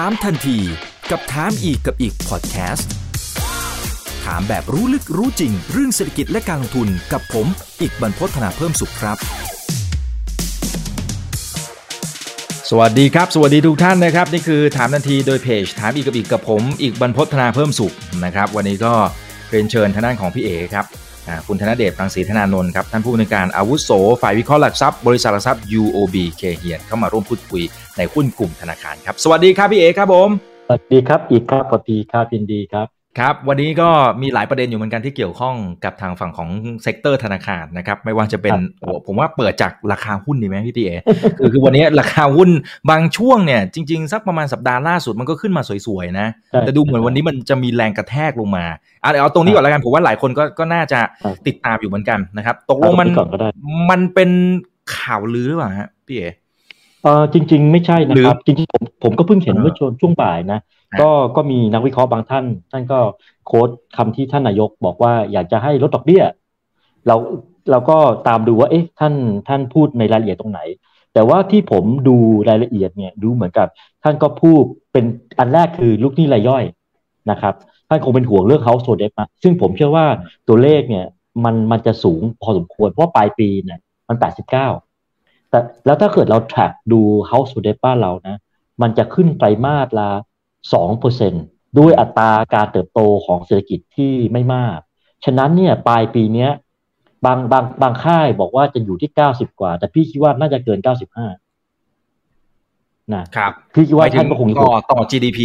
ถามทันทีกับถามอีกกับอีกพอดแคสต์ถามแบบรู้ลึกรู้จริงเรื่องเศรษฐกิจและการลงทุนกับผมอีกบรรพต ธนาเพิ่มสุขครับสวัสดีครับสวัสดีทุกท่านนะครับนี่คือถามทันทีโดยเพจถามอีกกับอีกกับผมอีกบรรพต ธนาเพิ่มสุขนะครับวันนี้ก็เรียนเชิญทางด้านของพี่เอครับคุณธนเดชรังสีธนานนท์ครับท่านผู้อำนวยการอาวุโสฝ่ายวิเคราะห์หลักทรัพย์บริษัทหลักทรัพย์ UOB เคเฮียนเข้ามาร่วมพูดคุยในหุ้นกลุ่มธนาคารครับสวัสดีครับพี่เอครับผมสวัสดีครับอีกครับปฏิครับยินดีครับครับวันนี้ก็มีหลายประเด็นอยู่เหมือนกันที่เกี่ยวข้องกับทางฝั่งของเซกเตอร์ธนาคารนะครับไม่ว่าจะเป็นผมว่าเปิดจากราคาหุ้นดีไหมพี่เอ คือวันนี้ราคาหุ้นบางช่วงเนี่ยจริงๆสักประมาณสัปดาห์ล่าสุดมันก็ขึ้นมาสวยๆนะแต่ดูเหมือนวันนี้มันจะมีแรงกระแทกลงมาเอาตรงนี้ก่อนละกันผมว่าหลายคนก็น่าจะติดตามอยู่เหมือนกันนะครับตกลงมันเป็นข่าวลือหรือเปล่าฮะพี่จริงๆไม่ใช่นะครับจริงๆผมก็เพิ่งเห็นเมื่อช่วงบ่ายนะก็มีนักวิเคราะห์บางท่านก็โค้ดคำที่ท่านนายกบอกว่าอยากจะให้ลดดอกเบี้ยเราก็ตามดูว่าเอ๊ะท่านพูดในรายละเอียดตรงไหนแต่ว่าที่ผมดูรายละเอียดเนี่ยดูเหมือนกับท่านก็พูดเป็นอันแรกคือลูกหนี้รายย่อยนะครับท่านคงเป็นห่วงเรื่อง household debt มาซึ่งผมเชื่อว่าตัวเลขเนี่ยมันจะสูงพอสมควรเพราะปลายปีเนี่ยมัน89แต่แล้วถ้าเกิดเรา track ดู household debt เรานะมันจะขึ้นไตรมาสละ2% ด้วยอัตราการเติบโตของเศรษฐกิจที่ไม่มากฉะนั้นเนี่ยปลายปีนี้บางค่ายบอกว่าจะอยู่ที่90กว่าแต่พี่คิดว่าน่าจะเกิน95นะครับพี่คิดว่าท่านก็คงต่อ GDP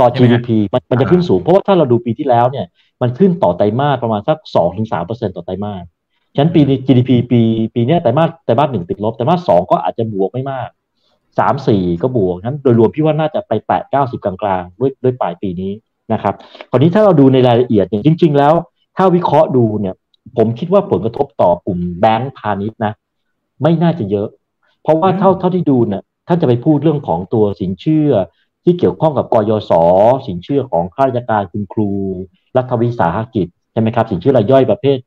ต่อ GDP มันจะขึ้นสูงเพราะว่าถ้าเราดูปีที่แล้วเนี่ยมันขึ้นต่อไตรมาสประมาณสัก 2-3% ต่อไตรมาสฉะนั้นปีนี้ GDP ปีนี้ไตรมาส1ติดลบไตรมาส2ก็อาจจะบวกไม่มาก3-4 ก็บวกนั้นโดยรวมพี่ว่าน่าจะไป8-90 กลางๆด้วยปลายปีนี้นะครับคราวนี้ถ้าเราดูในรายละเอียดเนี่ยจริงๆแล้วถ้าวิเคราะห์ดูเนี่ยผมคิดว่าผลกระทบต่อกลุ่มแบงก์พาณิชย์นะไม่น่าจะเยอะเพราะว่าเท่าที่ดูเนี่ยท่านจะไปพูดเรื่องของตัวสินเชื่อที่เกี่ยวข้องกับกยศ.สินเชื่อของข้าราชการคุณครูรัฐวิสาหกิจใช่ไหมครับสินเชื่อรายย่อยประเภท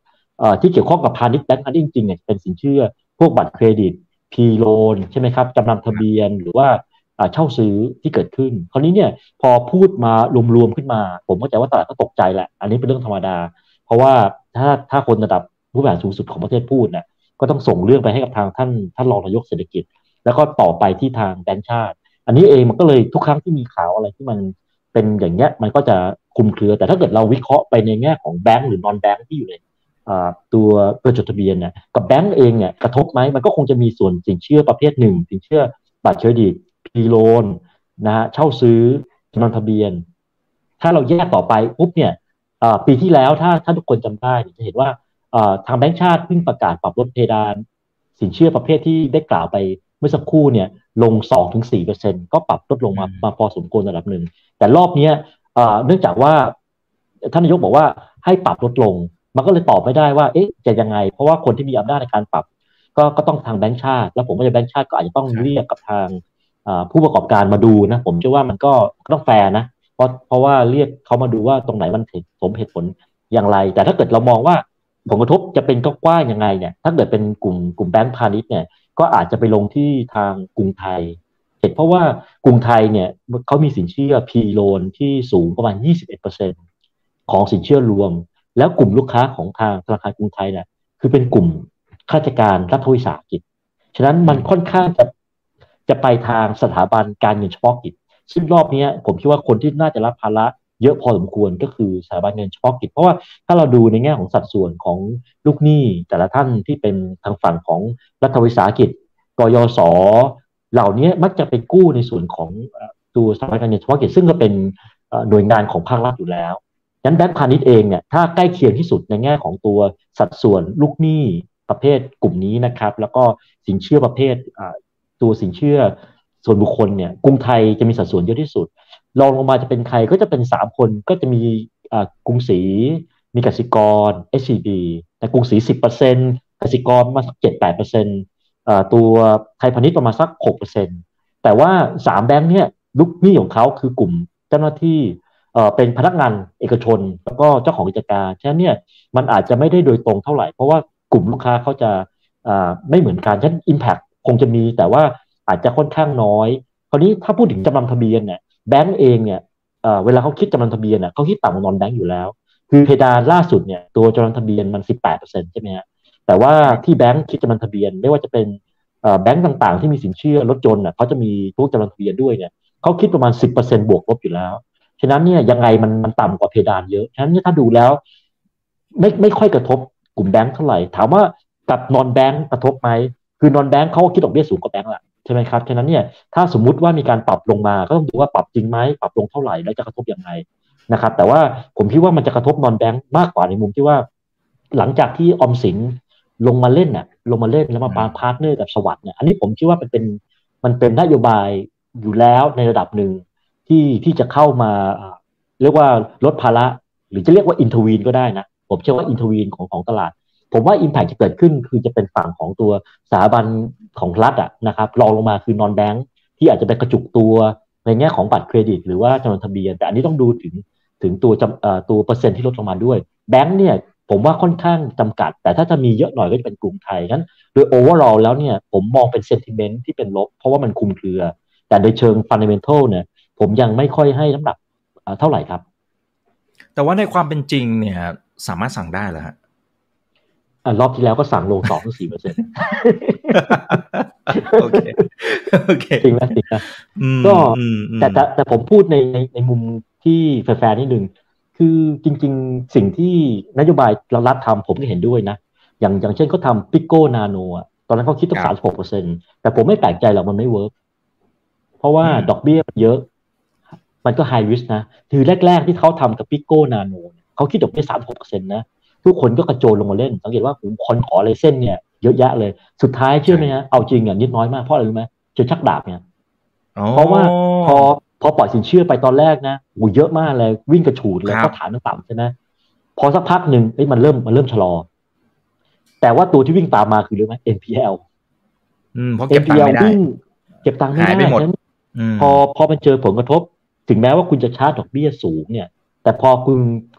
ที่เกี่ยวข้องกับพาณิชย์แบงก์พาณิชย์จริงๆเนี่ยเป็นสินเชื่อพวกบัตรเครดิตพีโลนใช่ไหมครับจำนำทะเบียนหรือว่าเช่าซื้อที่เกิดขึ้นคราวนี้เนี่ยพอพูดมารวมๆขึ้นมาผมเข้าใจว่าตลาดก็ตกใจแหละอันนี้เป็นเรื่องธรรมดาเพราะว่าถ้าคนระดับผู้บริหารสูงสุดของประเทศพูดเนี่ยก็ต้องส่งเรื่องไปให้กับทางท่านรองนายกเศรษฐกิจแล้วก็ต่อไปที่ทางแบงก์ชาติอันนี้เองมันก็เลยทุกครั้งที่มีข่าวอะไรที่มันเป็นอย่างเงี้ยมันก็จะคลุมเครือแต่ถ้าเกิดเราวิเคราะห์ไปในแง่ของแบงก์หรือนอนแบงก์ที่อยู่ในตัวจดทะเบียนเนี่ยกับแบงก์เองเนี่ยกระทบไหมมันก็คงจะมีส่วนสินเชื่อประเภทหนึ่งสินเชื่อบัตรเครดิตพีโลนนะฮะเช่าซื้อจำนำทะเบียนถ้าเราแยกต่อไปปุ๊บเนี่ยปีที่แล้วถ้าทุกคนจำได้จะเห็นว่าทางแบงก์ชาติเพิ่งประกาศปรับลดเพดานสินเชื่อประเภทที่ได้กล่าวไปเมื่อสักครู่เนี่ยลง 2-4% ก็ปรับลดลงมาพอสมควรระดับหนึ่งแต่รอบนี้เนื่องจากว่าท่านนายกบอกว่าให้ปรับลดลงมันก็เลยตอบไม่ได้ว่าเอ๊ะจะยังไงเพราะว่าคนที่มีอำนาจในการปรับก็ต้องทางแบงก์ชาติแล้วผมว่าแบงก์ชาติก็อาจจะต้องเรียกกับทางผู้ประกอบการมาดูนะผมเชื่อว่ามันก็ต้องแฟร์นะเพราะว่าเรียกเขามาดูว่าตรงไหนมันสมเหตุผลอย่างไรแต่ถ้าเกิดเรามองว่าผลกระทบจะเป็นกว้างยังไงเนี่ยถ้าเกิดเป็นกลุ่มแบงก์พาณิชย์เนี่ยก็อาจจะไปลงที่ทางกรุงไทยเหตุเพราะว่ากรุงไทยเนี่ยเขามีสินเชื่อพีโลนที่สูงประมาณ 21% ของสินเชื่อรวมแล้วกลุ่มลูกค้าของทางธนาคารกรุงไทยเนี่ยคือเป็นกลุ่มข้าราชการรัฐวิสาหกิจฉะนั้นมันค่อนข้างจะไปทางสถาบันการเงินเฉพาะกิจซึ่งรอบนี้ผมคิดว่าคนที่น่าจะรับภาระเยอะพอสมควรก็คือสถาบันเงินเฉพาะกิจเพราะว่าถ้าเราดูในแง่ของสัดส่วนของลูกหนี้แต่ละท่านที่เป็นทางฝั่งของรัฐวิสาหกิจกยศ.เหล่านี้มักจะไปกู้ในส่วนของตัวสถาบันการเงินเฉพาะกิจซึ่งก็เป็นหน่วยงานของภาครัฐอยู่แล้วงั้นแบงก์พาณิชย์เองเนี่ยถ้าใกล้เคียงที่สุดในแง่ของตัวสัดส่วนลูกหนี้ประเภทกลุ่มนี้นะครับแล้วก็สินเชื่อประเภทตัวสินเชื่อส่วนบุคคลเนี่ยกรุงไทยจะมีสัดส่วนเยอะที่สุดรองลงมาจะเป็นใครก็จะเป็น3คนก็จะมีกรุงศรีมีกสิกร SCB แต่กรุงศรี 10% กสิกรมาสัก 7-8% ตัวไทยพาณิชย์ประมาณสัก 6% แต่ว่า3แบงก์เนี่ยลูกหนี้ของเขาคือกลุ่มเจ้าหน้าที่เป็นพนักงานเอกชนแล้วก็เจ้าของกิจการฉะนั้นเนี่ยมันอาจจะไม่ได้โดยตรงเท่าไหร่เพราะว่ากลุ่มลูกค้าเขาจะไม่เหมือนกันฉะนั้น impact คงจะมีแต่ว่าอาจจะค่อนข้างน้อยคราวนี้ถ้าพูดถึงจำนำทะเบียนเนี่ย แบงก์เองเนี่ยเวลาเขาคิดจำนวนทะเบียนอ่ะเขาคิดต่ำกว่านอนแบงก์อยู่แล้วคือเพดานล่าสุดเนี่ยตัวจำนวนทะเบียนมัน 18% ใช่ไหมฮะแต่ว่าที่แบงก์คิดจำนวนทะเบียนไม่ว่าจะเป็นแบงก์ต่างๆที่มีสินเชื่อรถยนต์อ่ะเขาจะมีพวกจำนวนทะเบียนด้วยเนี่ยเขาคิดประมาณ 10% บวกลบอยู่แล้วฉะนั้นเนี่ยยังไงมันต่ำกว่าเพดานเยอะฉะนั้นเนี่ยถ้าดูแล้วไม่ค่อยกระทบกลุ่มแบงก์เท่าไหร่ถามว่ากับนอนแบงก์กระทบไหมคือนอนแบงก์เขาคิดดอกเบี้ยสูงกว่าแบงก์แหละใช่ไหมครับฉะนั้นเนี่ยถ้าสมมุติว่ามีการปรับลงมาก็ต้องดูว่าปรับจริงไหมปรับลงเท่าไหร่แล้วจะกระทบยังไงนะครับแต่ว่าผมคิดว่ามันจะกระทบนอนแบงก์มากกว่าในมุมที่ว่าหลังจากที่ออมสินลงมาเล่นแล้วมาบางพาร์ทเนอร์กับสวัสดิ์เนี่ยอันนี้ผมคิดว่ามันเป็นนโยบายอยู่แล้วในระดับหนึ่งที่จะเข้ามาเรียกว่าลดภาระหรือจะเรียกว่าอินเทอร์วีนก็ได้นะผมเชื่อว่าอินเทอร์วีนของตลาดผมว่า impact จะเกิดขึ้นคือจะเป็นฝั่งของตัวสถาบันของรัฐอ่ะนะครับรองลงมาคือนอนแบงค์ที่อาจจะไปกระจุกตัวในแง่ของบัตรเครดิตหรือว่าจำนวนทะเบียนแต่อันนี้ต้องดูถึงตัวเปอร์เซ็นต์ที่ลดลงมาด้วยแบงค์เนี่ยผมว่าค่อนข้างจำกัดแต่ถ้าจะมีเยอะหน่อยก็จะเป็นกลุ่มไทยงั้นโดย overall แล้วเนี่ยผมมองเป็น sentiment ที่เป็นลบเพราะว่ามันคลุมเครือแต่ในเชิง fundamental เนี่ยผมยังไม่ค่อยให้น้ำหนักเท่าไหร่ครับแต่ว่าในความเป็นจริงเนี่ยสามารถสั่งได้เหรอฮะรอบที่แล้วก็สั่งลง 2-4% โอเคจริงนะจริงนะก็แต่ผมพูดในมุมที่แฟร์ๆนิดนึงคือจริงๆสิ่งที่นโยบายรัฐทำผมก็เห็นด้วยนะอย่างเช่นเขาทำพิโก้นาโนอ่ะตอนนั้นเขาคิดตั้ง 36% แต่ผมไม่แปลกใจหรอกมันไม่เวิร์คเพราะว่าดอกเบี้ยมันเยอะมันก็ไฮริสนะคือแรกๆที่เขาทำกับพิโก้นาโนเขาคิดดอกเบี้ย 36% นะทุกคนก็กระโจนลงมาเล่นสังเกตว่าผมคนขออะไรเส้นเนี่ยเยอะแยะเลยสุดท้ายเชื่อไหมฮะเอาจริงอ่ะนิดน้อยมากเพราะอะไรรู้ไหมเจอชักดาบเนี่ยเพราะว่าพอปล่อยสินเชื่อไปตอนแรกนะโหเยอะมากเลยวิ่งกระฉูดเลยก็ฐานมันต่ำใช่ไหมพอสักพักหนึ่งเฮ้ยมันเริ่มชะลอแต่ว่าตัวที่วิ่งตามมาคือเรื่องไหม NPL เพราะเก็บตังค์ไม่ได้พอมันเจอผลกระทบถึงแม้ว่าคุณจะชาร์จดอกเบี้ยสูงเนี่ยแต่พอคุ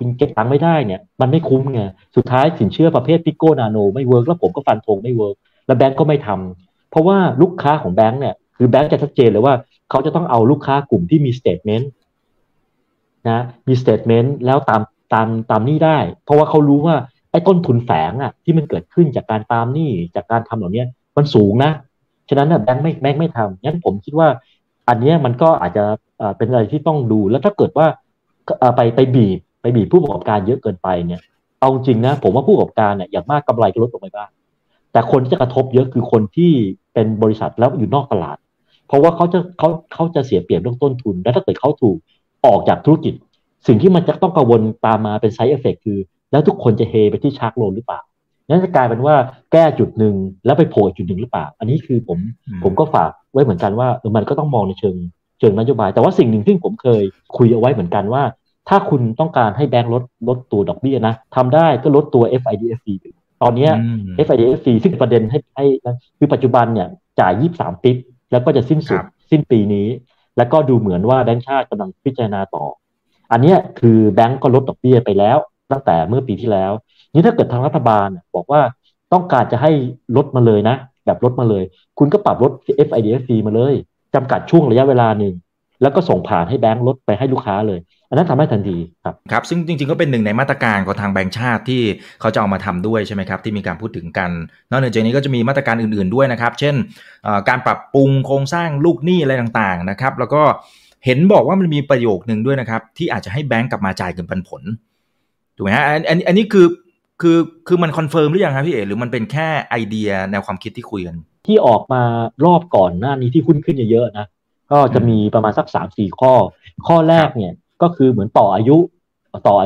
ณเก็บตังค์ไม่ได้เนี่ยมันไม่คุ้มไงสุดท้ายสินเชื่อประเภทพิโก้นาโนไม่เวิร์กแล้วผมก็ฟันธงไม่เวิร์กแล้วแบงก์ก็ไม่ทำเพราะว่าลูกค้าของแบงก์เนี่ยคือแบงก์จะชัดเจนเลยว่าเขาจะต้องเอาลูกค้ากลุ่มที่มีสเตทเมนต์นะมีสเตทเมนต์แล้วตามหนี้ได้เพราะว่าเขารู้ว่าไอ้ต้นทุนแฝงอ่ะที่มันเกิดขึ้นจากการตามหนี้จากการทำเหล่านี้มันสูงนะฉะนั้นแบงก์ไม่ทำงั้นผมคิดว่าอันนี้มันก็อาจจะเป็นอะไรที่ต้องดูแล้วถ้าเกิดว่าไปบีบผู้ประกอบการเยอะเกินไปเนี่ยเอาจริงนะผมว่าผู้ประกอบการเนี่ยอย่างมากกำไรก็ลดลงไปบ้างแต่คนที่จะกระทบเยอะคือคนที่เป็นบริษัทแล้วอยู่นอกตลาดเพราะว่าเขาจะเสียเปรียบเรื่องต้นทุนและถ้าเกิดเขาถูกออกจากธุรกิจสิ่งที่มันจะต้องกังวลตามมาเป็น side effect คือแล้วทุกคนจะเฮไปที่ชาร์กโลนหรือเปล่านั่นจะกลายเป็นว่าแก้จุดหนึ่งแล้วไปโผล่จุดหนึ่งหรือเปล่าอันนี้คือผมก็ฝากไว้เหมือนกันว่ามันก็ต้องมองในเชิงนโยบายแต่ว่าสิ่งหนึ่งที่ผมเคยคุยเอาไว้เหมือนกันว่าถ้าคุณต้องการให้แบงก์ลดตัวดอกเบี้ยนะทำได้ก็ลดตัว FIDFC ตอนนี้ FIDFC ซึ่งประเด็นให้คือปัจจุบันเนี่ยจ่าย23ปิ๊บแล้วก็จะสิ้นสุดสิ้นปีนี้แล้วก็ดูเหมือนว่าแบงก์ชาติกำลังพิจารณาต่ออันนี้คือแบงก์ก็ลดดอกเบี้ยไปแล้วตั้งแต่เมื่อปีที่แล้วนี่ถ้าเกิดทางรัฐบาลบอกว่าต้องการจะให้ลดมาเลยนะแบบลดมาเลยคุณก็ปรับลด FIDFC มาเลยจำกัดช่วงระยะเวลาหนึ่งแล้วก็ส่งผ่านให้แบงก์ลดไปให้ลูกค้าเลยอันนั้นทำได้ทันทีครับซึ่งจริงๆก็เป็นหนึ่งในมาตรการของทางแบงก์ชาติที่เขาจะเอามาทำด้วยใช่ไหมครับที่มีการพูดถึงกันนอกจากนี้ก็จะมีมาตรการอื่นๆด้วยนะครับเช่นการปรับปรุงโครงสร้างลูกหนี้อะไรต่างๆนะครับแล้วก็เห็นบอกว่ามันมีประโยคนึงด้วยนะครับที่อาจจะให้แบงก์กลับมาจ่ายเงินปันผลถูกไหมฮะอันนี้คือมันคอนเฟิร์มหรือยังครับพี่เอ๋หรือมันเป็นแค่ไอเดียแนวความคิดที่คุยกันที่ออกมารอบก่อนหน้านี้ที่หุ้นขึ้นเยอะๆนะก็จะมีประมาณสัก 3-4 ข้อแรกเนี่ยก็คือเหมือนต่ออา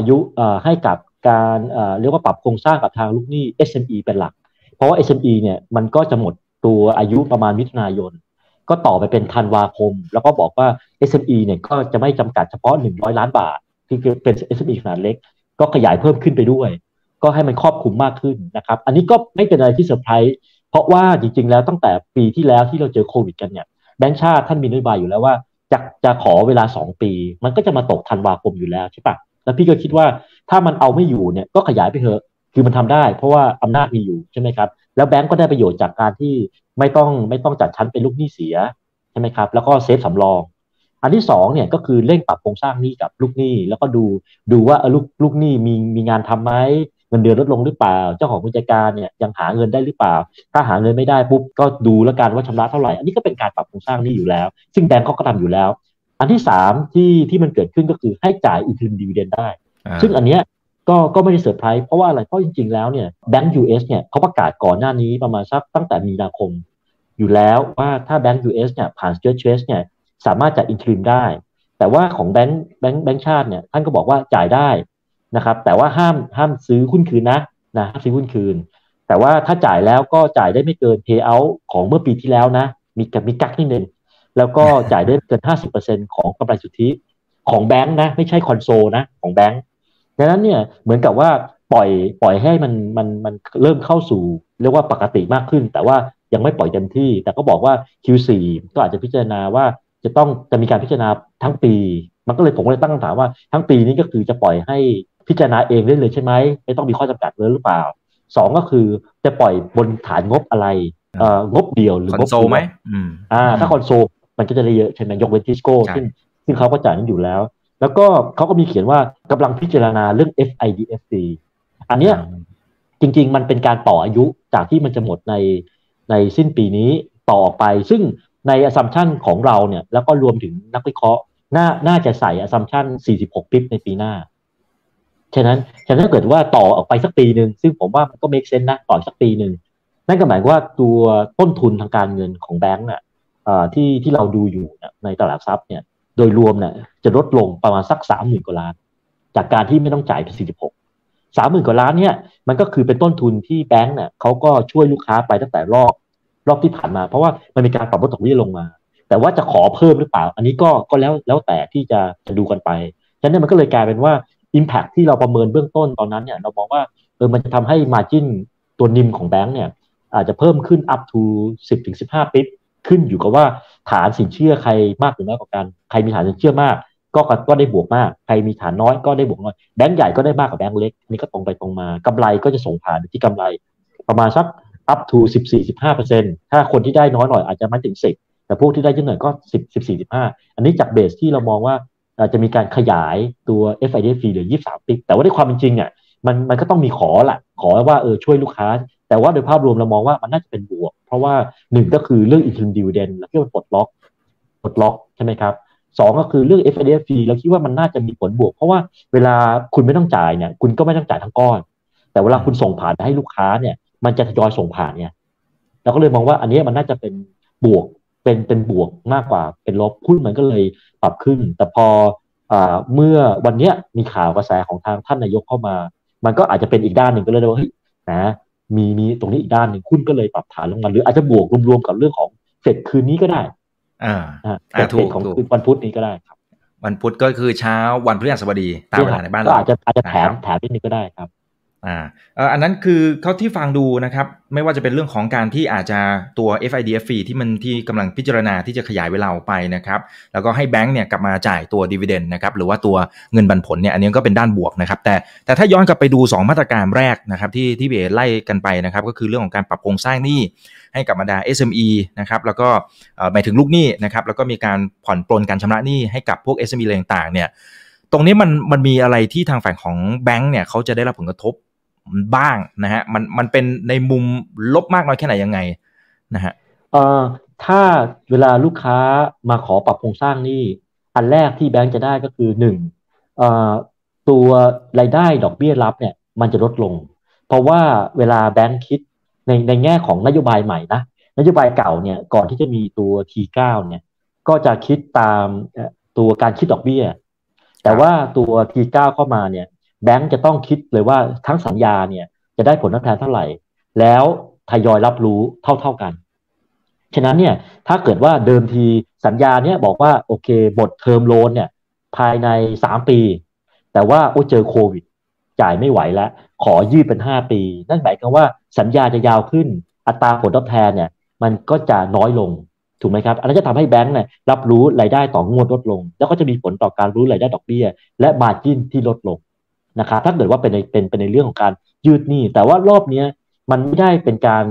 ยุให้กับการเรียกว่าปรับโครงสร้างกับทางลูกหนี้ SME เป็นหลักเพราะว่า SME เนี่ยมันก็จะหมดตัวอายุประมาณมิถุนายนก็ต่อไปเป็นธันวาคมแล้วก็บอกว่า SME เนี่ยก็จะไม่จำกัดเฉพาะ100ล้านบาทที่เป็น SME ขนาดเล็กก็ขยายเพิ่มขึ้นไปด้วยก็ให้มันครอบคลุมมากขึ้นนะครับอันนี้ก็ไม่เป็นอะไรที่เซอร์ไพรส์เพราะว่าจริงๆแล้วตั้งแต่ปีที่แล้วที่เราเจอโควิดกันเนี่ยแบงก์ชาติท่านมีนโยบายอยู่แล้วว่าจะขอเวลา2ปีมันก็จะมาตกธันวาคมอยู่แล้วใช่ปะแล้วพี่ก็คิดว่าถ้ามันเอาไม่อยู่เนี่ยก็ขยายไปเถอะคือมันทำได้เพราะว่าอำนาจมีอยู่ใช่ไหมครับแล้วแบงก์ก็ได้ประโยชน์จากการที่ไม่ต้องจัดชั้นเป็นลูกหนี้เสียใช่ไหมครับแล้วก็เซฟสำรอง อันที่สองเนี่ยก็คือเร่งปรับโครงสร้างหนี้กับลูกหนี้แล้วก็ดูว่าลูกหนี้มีงานทำไหมเงินเดือนลดลงหรือเปล่าเจ้าของกิจการเนี่ยยังหาเงินได้หรือเปล่าถ้าหาเงินไม่ได้ปุ๊บก็ดูแล้วกันว่าชำระเท่าไหร่อันนี้ก็เป็นการปรับโครงสร้างหนี้อยู่แล้วซึ่งแบงก์เขาก็ทำอยู่แล้วอันที่สามที่มันเกิดขึ้นก็คือให้จ่ายอินทิมดิวิเดนได้ซึ่งอันเนี้ยก็ไม่ได้เซอร์ไพรส์เพราะว่าอะไรเพราะจริงๆแล้วเนี่ยแบงก์ US เนี่ยเขาประกาศก่อนหน้านี้ประมาณสักตั้งแต่มีนาคมอยู่แล้วว่าถ้าแบงก์ US เนี่ยผ่าน stress เนี่ยสามารถจ่ายอินทริมได้แต่ว่าของแบงก์ชาติเนี่ยท่านก็บอกว่าจ่ายได้นะครับแต่ว่าห้ามซื้อหุ้นคืนนะห้ามซื้อหุ้นคืนแต่ว่าถ้าจ่ายแล้วก็จ่ายได้ไม่เกิน payout ของเมื่อปีที่แล้วนะมีกั๊กนิดนึงแล้วก็จ่ายได้เกิน 50% ของกำไรสุทธิของแบงก์นะไม่ใช่คอนโซลนะของแบงก์ดังนั้นเนี่ยเหมือนกับว่าปล่อยให้มันเริ่มเข้าสู่เรียกว่าปกติมากขึ้นแต่ว่ายังไม่ปล่อยเต็มที่แต่ก็บอกว่า Q4 ก็อาจจะพิจารณาว่าจะมีการพิจารณาทั้งปีมันก็เลยผมก็เลยตั้งคำถามว่าทั้งปีนี้ก็คือจะปล่อยให้พิจารณาเองได้เลยใช่ไหมไม่ต้องมีข้อจำกัดเลยหรือเปล่าสองก็คือจะปล่อยบนฐานงบอะไรงบเดียวหรืองบโซไหมถ้าคอนโซลมันก็จะได้เยอะใช่ไหมยกเว้นทิสโก้ซึ่งเขาก็จ่ายนั้นอยู่แล้วแล้วก็เขาก็มีเขียนว่ากำลังพิจารณาเรื่อง FIDFC อันเนี้ยจริงๆมันเป็นการต่ออายุจากที่มันจะหมดในสิ้นปีนี้ต่อไปซึ่งในแอสซัมชันของเราเนี่ยแล้วก็รวมถึงนักวิเคราะห์น่าจะใส่แอสซัมชัน46ปิ๊บในปีหน้าฉะนั้นถ้าเกิดว่าต่อออกไปสักปีหนึ่งซึ่งผมว่ามันก็เมคเซนส์นะต่อสักปีหนึ่งนั่นก็หมายว่าตัวต้นทุนทางการเงินของแบงก์อะที่เราดูอยู่ในตลาดทรัพย์เนี่ยโดยรวมเนี่ยจะลดลงประมาณสัก 30,000 กว่าล้านจากการที่ไม่ต้องจ่ายเป็น46 30,000 กว่าล้านเนี่ยมันก็คือเป็นต้นทุนที่แบงก์เนี่ยเขาก็ช่วยลูกค้าไปตั้งแต่รอบที่ผ่านมาเพราะว่ามันมีการปรับลดดอกเบี้ยลงมาแต่ว่าจะขอเพิ่มหรือเปล่าอันนี้ก็แล้วแต่ที่จะดูกันไปฉะนั้นมันก็เลยกลายเป็นว่า impact ที่เราประเมินเบื้องต้นตอนนั้นเนี่ยเรามองว่ามันจะทำให้ margin ตัวนิมของแบงก์เนี่ยอาจจะเพิ่มขึ้น up to 10-15 ปิ๊บขึ้นอยู่กับว่าฐานสินเชื่อใครมากหรือน้อยกว่ากันใครมีฐานสินเชื่อมากก็ได้บวกมากใครมีฐานน้อยก็ได้บวกน้อยแบงก์ใหญ่ก็ได้มากกว่าแบงก์เล็กอันนี้ก็ตรงไปตรงมากำไรก็จะส่งผ่านไปที่กำไรประมาณสัก up to 14-15% ถ้าคนที่ได้น้อยหน่อยอาจจะไม่ถึง10แต่พวกที่ได้เยอะหน่อยก็10-14-15 อันนี้จากเบสที่เรามองว่าจะมีการขยายตัว FIDF เหลือ23ปีแต่ว่าในความเป็นจริงอ่ะมันก็ต้องมีขอว่าช่วยลูกค้าแต่ว่าโดยภาพรวมเรามองว่ามันน่าจะเป็นบวกเพราะว่า1ก็คือเรื่อง interim dividend แล้วที่มันปลดล็อกใช่ไหมครับ2ก็คือเรื่อง FIDF เราคิดว่ามันน่าจะมีผลบวกเพราะว่าเวลาคุณไม่ต้องจ่ายเนี่ยคุณก็ไม่ต้องจ่ายทั้งก้อนแต่เวลาคุณส่งผ่านให้ลูกค้าเนี่ยมันจะทยอยส่งผ่านเนี่ยเราก็เลยมองว่าอันนี้มันน่าจะเป็นบวกเป็นบวกมากกว่าเป็นลบหุ้นมันก็เลยปรับขึ้นแต่พอเมื่อวันนี้มีข่าวกระแสของทางท่านนายกเข้ามามันก็อาจจะเป็นอีกด้านหนึ่งก็เลยว่านะมีตรงนี้อีกด้านหนึ่งหุ้นก็เลยปรับฐานลงมาหรืออาจจะบวกรวมๆกับเรื่องของเฟดคืนนี้ก็ได้เฟดของคืนวันพุธนี้ก็ได้ครับวันพุธก็คือเช้าวันพฤหัสบดีตามเวลาในบ้านเราอาจจะแถมนิดนึงก็ได้ครับอันนั้นคือเขาที่ฟังดูนะครับไม่ว่าจะเป็นเรื่องของการที่อาจจะตัว FIDF ที่กำลังพิจารณาที่จะขยายเวลาออกไปนะครับแล้วก็ให้แบงก์เนี่ยกลับมาจ่ายตัวดิวิเดนด์นะครับหรือว่าตัวเงินปันผลเนี่ยอันนี้ก็เป็นด้านบวกนะครับแต่ถ้าย้อนกลับไปดู2มาตรการแรกนะครับที่เบไล่กันไปนะครับก็คือเรื่องของการปรับโครงสร้างหนี้ให้กับบรรดา SME นะครับแล้วก็หมายถึงลูกหนี้นะครับแล้วก็มีการผ่อนปลนการชำระหนี้ให้กับพวก SME ต่างๆเนี่ยตรงนี้มันมีอะไรที่ทางฝั่งของแบงก์เนี่ยเขาจะได้รับผลกระทบบ้างนะฮะมันเป็นในมุมลบมากน้อยแค่ไหนยังไงนะฮะถ้าเวลาลูกค้ามาขอปรับโครงสร้างนี่อันแรกที่แบงก์จะได้ก็คือ1ตัวรายได้ดอกเบี้ยรับเนี่ยมันจะลดลงเพราะว่าเวลาแบงก์คิดในแง่ของนโยบายใหม่นะนโยบายเก่าเนี่ยก่อนที่จะมีตัว T9 เนี่ยก็จะคิดตามตัวการคิดดอกเบี้ยแต่ว่าตัว T9 เข้ามาเนี่ยแบงก์จะต้องคิดเลยว่าทั้งสัญญาเนี่ยจะได้ผลตอบแทนเท่าไหร่แล้วทยอยรับรู้เท่ากันฉะนั้นเนี่ยถ้าเกิดว่าเดิมทีสัญญาเนี่ยบอกว่าโอเคหมดเทอมโลนเนี่ยภายใน3ปีแต่ว่าเจอโควิดจ่ายไม่ไหวแล้วขอยืดเป็น5ปีนั่นหมายความว่าสัญญาจะยาวขึ้นอัตราผลตอบแทนเนี่ยมันก็จะน้อยลงถูกไหมครับอันนั้นจะทำให้แบงก์เนี่ยรับรู้รายได้ต่องวดลดลงแล้วก็จะมีผลต่อการรู้รายได้ดอกเบี้ยและมาร์จิ้นที่ลดลงนะครับถ้าเกิดว่าเป็นในเรื่องของการยืดหนี้แต่ว่ารอบนี้มันไม่ได้เป็นการ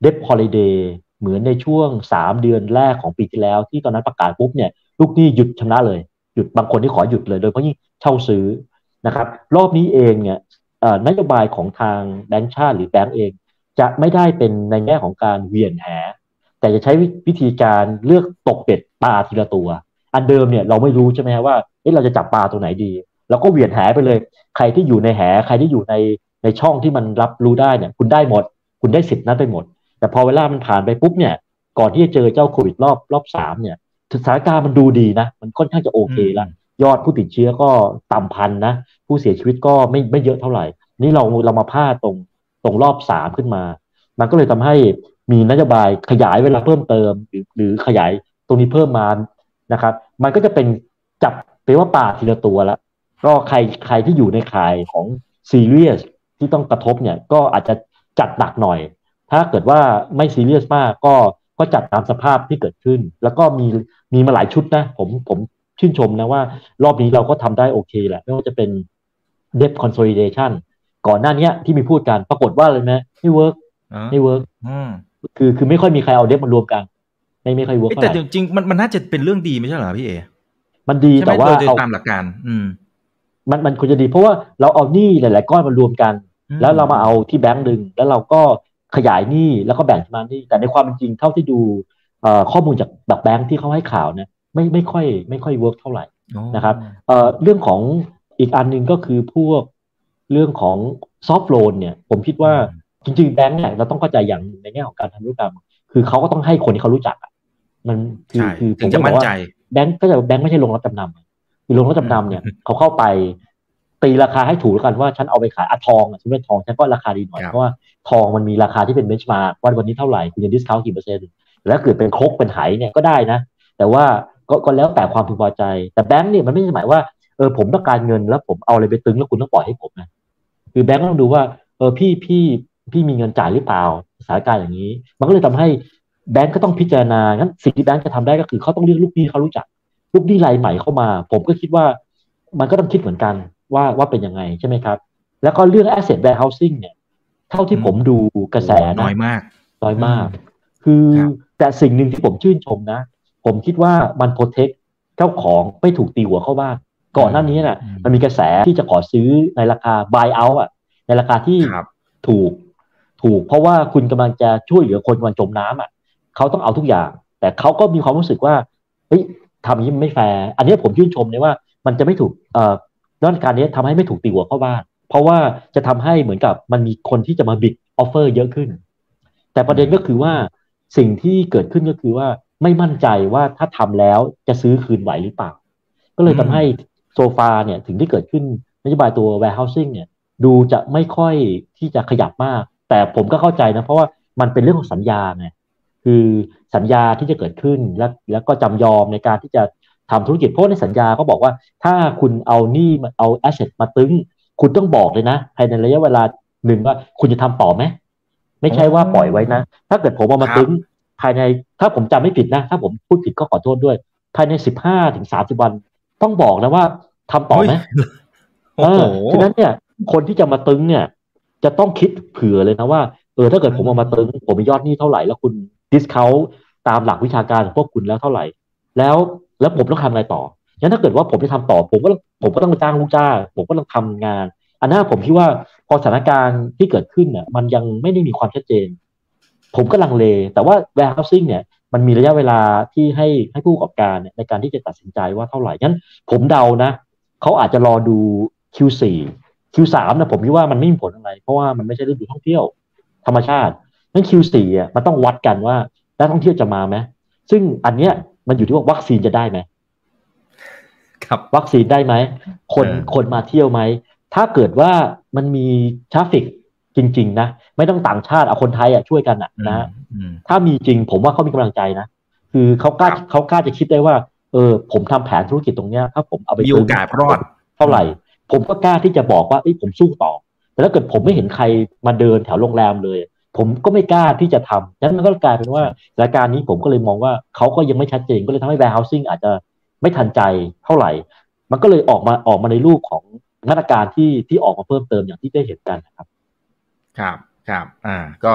เดบฮอลิเดย์ เหมือนในช่วง3เดือนแรกของปีที่แล้วที่ตอนนั้นประกาศปุ๊บเนี่ยลูกหนี้หยุดชำระเลยหยุดบางคนที่ขอหยุดเลยโดยเพราะยิ่งเช่าซื้อนะครับรอบนี้เองเนี่ยนโยบายของทางแบงก์ชาติหรือแบงก์เองจะไม่ได้เป็นในแง่ของการเหวี่ยงแหแต่จะใช้วิธีการเลือกตกเป็ดปลาทีละตัวอันเดิมเนี่ยเราไม่รู้ใช่ไหมว่าเราจะจับปลาตัวไหนดีเราก็เหวี่ยงแหไปเลยใครที่อยู่ในแหใครที่อยู่ในช่องที่มันรับรู้ได้เนี่ยคุณได้หมดคุณได้สิทธิ์นั้นไปหมดแต่พอเวลามันผ่านไปปุ๊บเนี่ยก่อนที่จะเจอเจ้าโควิดรอบ3เนี่ยสถานการณ์มันดูดีนะมันค่อนข้างจะโอเคแล้วยอดผู้ติดเชื้อก็ต่ำพันนะผู้เสียชีวิตก็ไม่เยอะเท่าไหร่นี่เรามาพลาดตรงรอบ3ขึ้นมามันก็เลยทำให้มีนโยบายขยายเวลาเพิ่มเติมหรือขยายตรงนี้เพิ่มมานะครับมันก็จะเป็นจับไปว่าป่าทีละตัวละก็ใครที่อยู่ในข่ายของซีเรียสที่ต้องกระทบเนี่ยก็อาจจะจัดหนักหน่อยถ้าเกิดว่าไม่ซีเรียสมากก็จัดตามสภาพที่เกิดขึ้นแล้วก็มีมาหลายชุดนะผมชื่นชมนะว่ารอบนี้เราก็ทำได้โอเคแหละไม่ว่าจะเป็น debt consolidation ก่อนหน้านี้ที่มีพูดกันปรากฏว่าอะไรไหมไม่เวิร์กคือไม่ค่อยมีใครเอา debt มารวมกันไม่ค่อยเวิร์กแต่จริงๆมันน่าจะเป็นเรื่องดีไม่ใช่เหรอพี่เอมันดีแต่ว่าเอาตามหลักการมันควรจะดีเพราะว่าเราเอาหนี้หลายๆก้อนมารวมกันแล้วเรามาเอาที่แบงค์ดึงแล้วเราก็ขยายหนี้แล้วก็แบ่งมาหนี้แต่ในความเป็นจริงเท่าที่ดูข้อมูลจากแบงค์ที่เขาให้ข่าวเนี่ยไม่ค่อยเวิร์กเท่าไหร่นะครับเรื่องของอีกอันนึงก็คือพวกเรื่องของซอฟท์โลนเนี่ยผมคิดว่าจริงๆแบงค์เนี่ยเราต้องเข้าใจอย่างในแง่ของการทำธุรกรรมคือเขาก็ต้องให้คนที่เขารู้จักมันคือผมจะมั่นใจแบงค์ก็จะแบงค์ไม่ใช่โรงรับจำนำคือโรงรับจำนำเนี่ยเขาเข้าไปตีราคาให้ถูกแล้วกันว่าฉันเอาไปขายทองฉันเป็นทองฉันก็ราคาดีหน่อยเพราะว่าทองมันมีราคาที่เป็นเบนช์มาร์กวันนี้เท่าไหร่คุณจะดิสเคาท์กี่เปอร์เซ็นต์แล้วเกิดเป็นครกเป็นไหเนี่ยก็ได้นะแต่ว่าก็แล้วแต่ความพึงพอใจแต่แบงค์เนี่ยมันไม่ใช่หมายว่าผมต้องการเงินแล้วผมเอาอะไรไปตึงแล้วคุณต้องปล่อยให้ผมนะคือแบงค์ต้องดูว่าพี่มีเงินจ่ายหรือเปล่าสถานการณ์อย่างนี้มันก็เลยทำให้แบงค์ก็ต้องพิจารณางั้นสิ่งที่แบงค์จะทำได้ก็คือเขาต้องเลือกลูกหนี้เขารู้จักลูกหนี้รายใหม่เข้ามาผมก็คิดว่ามันก็ต้องคิดเหมือนกันว่าเป็นยังไงใช่ไหมครับแล้วก็เรื่อง asset warehousing เนี่ยเท่าที่ผมดูกระแสน้อยมากคือแต่สิ่งหนึ่งที่ผมชื่นชมนะผมคิดว่ามันโปรเทคเจ้าของไม่ถูกตีหัวเข้าบ้านก่อนหน้านี้น่ะมันมีกระแสที่จะขอซื้อในราคา buyout อ่ะในราคาที่ถูกเพราะว่าคุณกำลังจะช่วยเหลือคนกำลังจมน้ำอ่ะเขาต้องเอาทุกอย่างแต่เขาก็มีความรู้สึกว่าเฮ้ยทำอย่างนี้มันไม่แฟร์อันนี้ผมชื่นชมเลยว่ามันจะไม่ถูกด้านการนี้ทำให้ไม่ถูกตีหัวเข้าบ้านเพราะว่าจะทำให้เหมือนกับมันมีคนที่จะมาบิดออฟเฟอร์เยอะขึ้นแต่ประเด็นก็คือว่าสิ่งที่เกิดขึ้นก็คือว่าไม่มั่นใจว่าถ้าทำแล้วจะซื้อคืนไหวหรือเปล่าก็เลยทำให้โซฟาเนี่ยถึงได้เกิดขึ้นนโยบายตัว warehousing เนี่ยดูจะไม่ค่อยที่จะขยับมากแต่ผมก็เข้าใจนะเพราะว่ามันเป็นเรื่องของสัญญาไงคือสัญญาที่จะเกิดขึ้นแล้วก็จำยอมในการที่จะทำธุรกิจเพราะในสัญญาเขาบอกว่าถ้าคุณเอาหนี้เอาแอสเซทมาตึงคุณต้องบอกเลยนะภายในระยะเวลาหนึ่งว่าคุณจะทำต่อไหมไม่ใช่ว่าปล่อยไว้นะถ้าเกิดผมเอามาตึงภายในถ้าผมจำไม่ผิดนะถ้าผมพูดผิดก็ขอโทษด้วยภายใน 15-30 วันต้องบอกนะว่าทำต่อไหมฉะนั้นเนี่ยคนที่จะมาตึงเนี่ยจะต้องคิดเผื่อเลยนะว่าถ้าเกิดผมเอามาตึงผมมียอดหนี้เท่าไหร่แล้วคุณดิสเคาท์ตามหลักวิชาการของพวกคุณแล้วเท่าไหร่แล้วผมต้องทำอะไรต่องั้นถ้าเกิดว่าผมจะทำต่อผมก็ต้องจ้างลูกจ้างผมก็ต้องทำงานอันนั้นผมคิดว่าพอสถานการณ์ที่เกิดขึ้นเนี่ยมันยังไม่ได้มีความชัดเจนผมก็ลังเลแต่ว่า warehousing เนี่ยมันมีระยะเวลาที่ให้ผู้ประกอบการในการที่จะตัดสินใจว่าเท่าไหร่งั้นผมเดานะเขาอาจจะรอดู Q4 Q3 นะผมคิดว่ามันไม่มีผลอะไรเพราะว่ามันไม่ใช่ฤดูท่องเที่ยวธรรมชาติงั้น Q4 อ่ะมันต้องวัดกันว่านักท่องเที่ยวจะมาไหมซึ่งอันเนี้ยมันอยู่ที่ว่าวัคซีนจะได้ไหมครับวัคซีนได้ไหมคนมาเที่ยวไหมถ้าเกิดว่ามันมีทราฟฟิกจริงๆนะไม่ต้องต่างชาติเอาคนไทยอ่ะช่วยกันอ่ะนะถ้ามีจริงผมว่าเขามีกำลังใจนะคือเขากล้าจะคิดได้ว่าผมทำแผนธุรกิจตรงเนี้ยถ้าผมเอาไปมีโอกาสรอดเท่าไหร่ผมก็กล้าที่จะบอกว่าผมสู้ต่อแต่ถ้าเกิดผมไม่เห็นใครมาเดินแถวโรงแรมเลยผมก็ไม่กล้าที่จะทำฉะนั้นมันก็กลายเป็นว่ารายการนี้ผมก็เลยมองว่าเขาก็ยังไม่ชัดเจนก็เลยทำให้ warehousing อาจจะไม่ทันใจเท่าไหร่มันก็เลยออกมาในรูปของมาตรการที่ออกมาเพิ่มเติมอย่างที่ได้เห็นกันนะครับ ครับก็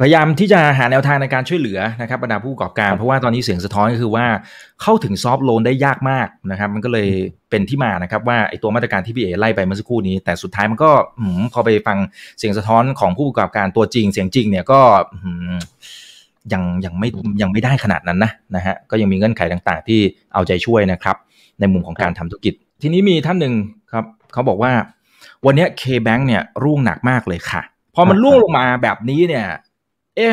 พยายามที่จะหาแนวทางในการช่วยเหลือนะครับบรรดาผู้ประกอบการเพราะว่าตอนนี้เสียงสะท้อนก็คือว่าเข้าถึงซอฟต์โลนได้ยากมากนะครับมันก็เลยเป็นที่มานะครับว่าไอ้ตัวมาตรการที่พี่เอ๋ไล่ไปเมื่อสักครู่นี้แต่สุดท้ายมันก็พอไปฟังเสียงสะท้อนของผู้ประกอบการตัวจริงเสียงจริงเนี่ยก็ยังไม่ได้ขนาดนั้นนะฮะก็ยังมีเงื่อนไขต่างๆที่เอาใจช่วยนะครับในมุมของการทำธุรกิจทีนี้มีท่านหนึ่งครับเขาบอกว่าวันนี้เคแบงค์เนี่ยร่วงหนักมากเลยค่ะพอมันร่วงลงมาแบบนี้เนี่ย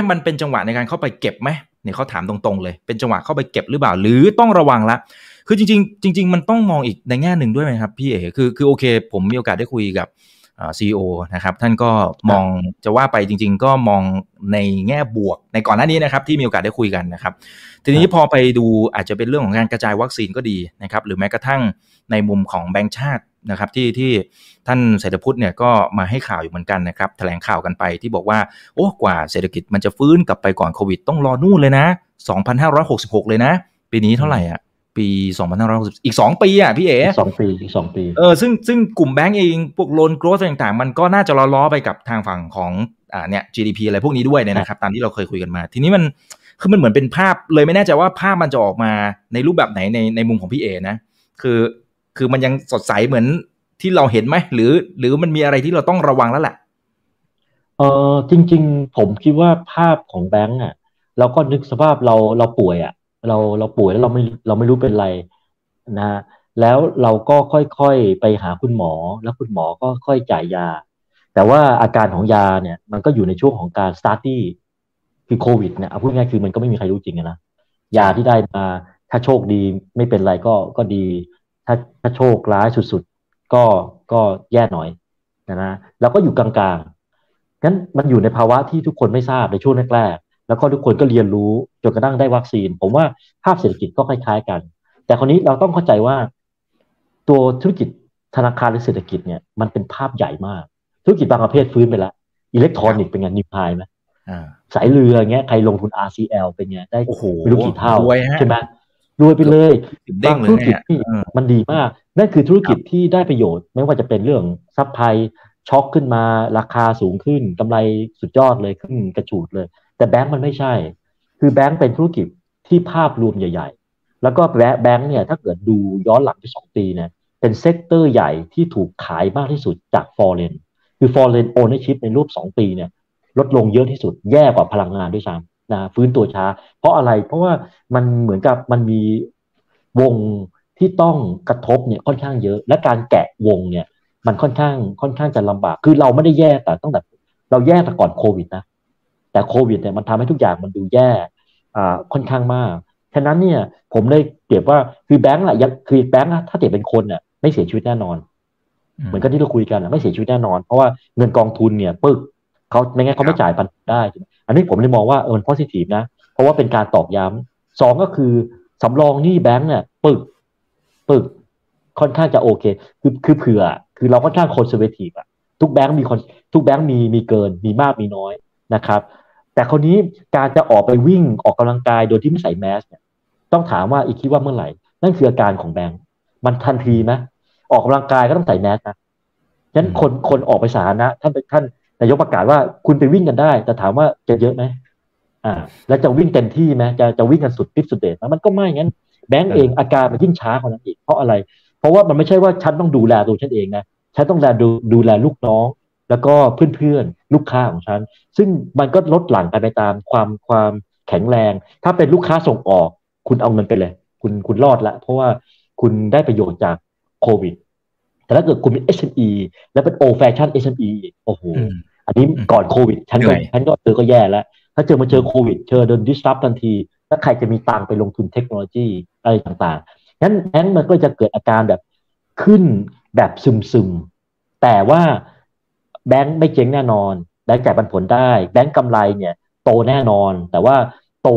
มันเป็นจังหวะในการเข้าไปเก็บไหมเนี่ยเขาถามตรงๆเลยเป็นจังหวะเข้าไปเก็บหรือเปล่าหรือต้องระวังละคือจริงมันต้องมองอีกในแง่หนึ่งด้วยไหมครับพี่เอ๋คือโอเคผมมีโอกาสได้คุยกับCEO นะครับท่านก็มองจะว่าไปจริงๆก็มองในแง่บวกในก่อนหน้านี้นะครับที่มีโอกาสได้คุยกันนะครับทีนี้พอไปดูอาจจะเป็นเรื่องของการกระจายวัคซีนก็ดีนะครับหรือแม้กระทั่งในมุมของแบงก์ชาตินะครับที่ท่านเศรษฐพุทธเนี่ยก็มาให้ข่าวอยู่เหมือนกันนะครับแถลงข่าวกันไปที่บอกว่าโอ้กว่าเศรษฐกิจมันจะฟื้นกลับไปก่อนโควิดต้องรอนู่นเลยนะ2566เลยนะปีนี้เท่าไหร่อ่ะปี2560อีก2ปีอ่ะพี่เอ๋2 ปีซึ่งกลุ่มแบงก์เองพวกโลนโกรทต่างๆมันก็น่าจะล้อๆไปกับทางฝั่งของเนี่ย GDP อะไรพวกนี้ด้วยเนี่ยนะครับตามที่เราเคยคุยกันมาทีนี้มันคือมันเหมือนเป็นภาพเลยไม่แน่ใจว่าภาพมันจะออกมาในรูปแบบไหนในมุมของพี่เอ๋นะคือมันยังสดใสเหมือนที่เราเห็นไหมหรือมันมีอะไรที่เราต้องระวังแล้วแหละจริงๆผมคิดว่าภาพของแบงก์อ่ะเราก็นึกสภาพเราป่วยอ่ะเราป่วยแล้วเราไม่รู้เป็นไรนะแล้วเราก็ค่อยๆไปหาคุณหมอแล้วคุณหมอก็ค่อยจ่ายยาแต่ว่าอาการของยาเนี่ยมันก็อยู่ในช่วงของการ study คือโควิดเนี่ยพูดง่ายคือมันก็ไม่มีใครรู้จริงนะยาที่ได้มาถ้าโชคดีไม่เป็นไรก็ดีถ้าโชคร้ายสุดๆก็แย่หน่อยนะแล้วก็อยู่กลางๆงั้นมันอยู่ในภาวะที่ทุกคนไม่ทราบในช่วงแรกๆแล้วก็ทุกคนก็เรียนรู้จนกระทั่งได้วัคซีนผมว่าภาพเศรษฐกิจก็คล้ายๆกันแต่คราวนี้เราต้องเข้าใจว่าตัวธุรกิจธนาคารหรือเศรษฐกิจเนี่ยมันเป็นภาพใหญ่มากธุรกิจบางประเภทฟื้นไปแล้วอิเล็กทรอนิกส์เป็นไงนิวไฮมั้ยสายเรือเงี้ยใครลงทุน RCL เป็นไงได้ไม่รู้กี่เท่าใช่มั้ยรวยไปเลยบางธุรกิจที่มันดีมากนั่นคือธุรกิจที่ได้ประโยชน์ไม่ว่าจะเป็นเรื่องซัพพลายช็อคขึ้นมาราคาสูงขึ้นกำไรสุดยอดเลยขึ้นกระฉูดเลยแต่แบงก์มันไม่ใช่คือแบงก์เป็นธุรกิจที่ภาพรวมใหญ่ๆแล้วก็แบงก์เนี่ยถ้าเกิดดูย้อนหลังไป2ปีเนี่ยเป็นเซกเตอร์ใหญ่ที่ถูกขายมากที่สุดจาก Foreign คือ Foreign Ownership ในรอบ2ปีเนี่ยลดลงเยอะที่สุดแย่กว่าพลังงานด้วยซ้ำนะฟื้นตัวช้าเพราะอะไรเพราะว่ามันเหมือนกับมันมีวงที่ต้องกระทบเนี่ยค่อนข้างเยอะและการแกะวงเนี่ยมันค่อนข้างจะลำบากคือเราไม่ได้แย่แต่ตั้งแต่เราแย่แต่ก่อนโควิดนะแต่โควิดเนี่ยมันทำให้ทุกอย่างมันดูแย่ค่อนข้างมากฉะนั้นเนี่ยผมเลยเปรียบว่าคือแบงก์อะคือแบงก์ถ้าเปรียบเป็นคนเนี่ยไม่เสียชีวิตแน่นอนเหมือนกับที่เราคุยกันนะไม่เสียชีวิตแน่นอนเพราะว่าเงินกองทุนเนี่ยปึ๊กเขาไม่งั้นเขาไม่จ่ายปันได้อันนี้ผมเลยมองว่ามัน positive นะเพราะว่าเป็นการตอกย้ำสองก็คือสำรองหนี้แบงค์เนี่ยปึกค่อนข้างจะโอเคคือเผื่อคือเราค่อนข้าง conservative อ่ะทุกแบงค์มีเกินมีมากมีน้อยนะครับแต่คราวนี้การจะออกไปวิ่งออกกำลังกายโดยที่ไม่ใส่แมสเนี่ยต้องถามว่าอีกคิดว่าเมื่อไหร่นั่นคืออาการของแบงค์มันทันทีไหมออกกำลังกายก็ต้องใส่แมสนะฉะนั้นคนออกไปสาธารณะท่านนายกประกาศว่าคุณไปวิ่งกันได้แต่ถามว่าจะเยอะไหมแล้วจะวิ่งเต็มที่ไหมจะวิ่งกันสุดฟิตสุดเดชมันก็ไม่งั้นแบงก์เองอาการมันยิ่งช้ากว่านั้นอีกเพราะอะไรเพราะว่ามันไม่ใช่ว่าฉันต้องดูแลตัวฉันเองนะฉันต้องดูแลลูกน้องแล้วก็เพื่อนๆลูกค้าของฉันซึ่งมันก็ลดหลั่นไปตามความแข็งแรงถ้าเป็นลูกค้าส่งออกคุณเอาเงินไปเลยคุณรอดละเพราะว่าคุณได้ประโยชน์จากโควิดแต่ถ้าเกิดคุณเป็น SME แล้วเป็น old fashion SME โอ้โหอันนี้ก่อนโควิดฉันก็เจอก็แย่แล้วถ้ามาเจอโควิดเจอโดน disrupt ทันทีแล้วใครจะมีตังไปลงทุนเทคโนโลยีอะไรต่างๆงั้นแบงก์มันก็จะเกิดอาการแบบขึ้นแบบซึมๆแต่ว่าแบงก์ไม่เจ๊งแน่นอนแบงก์จ่ายปันผลได้แบงก์กำไรเนี่ยโตแน่นอนแต่ว่าโ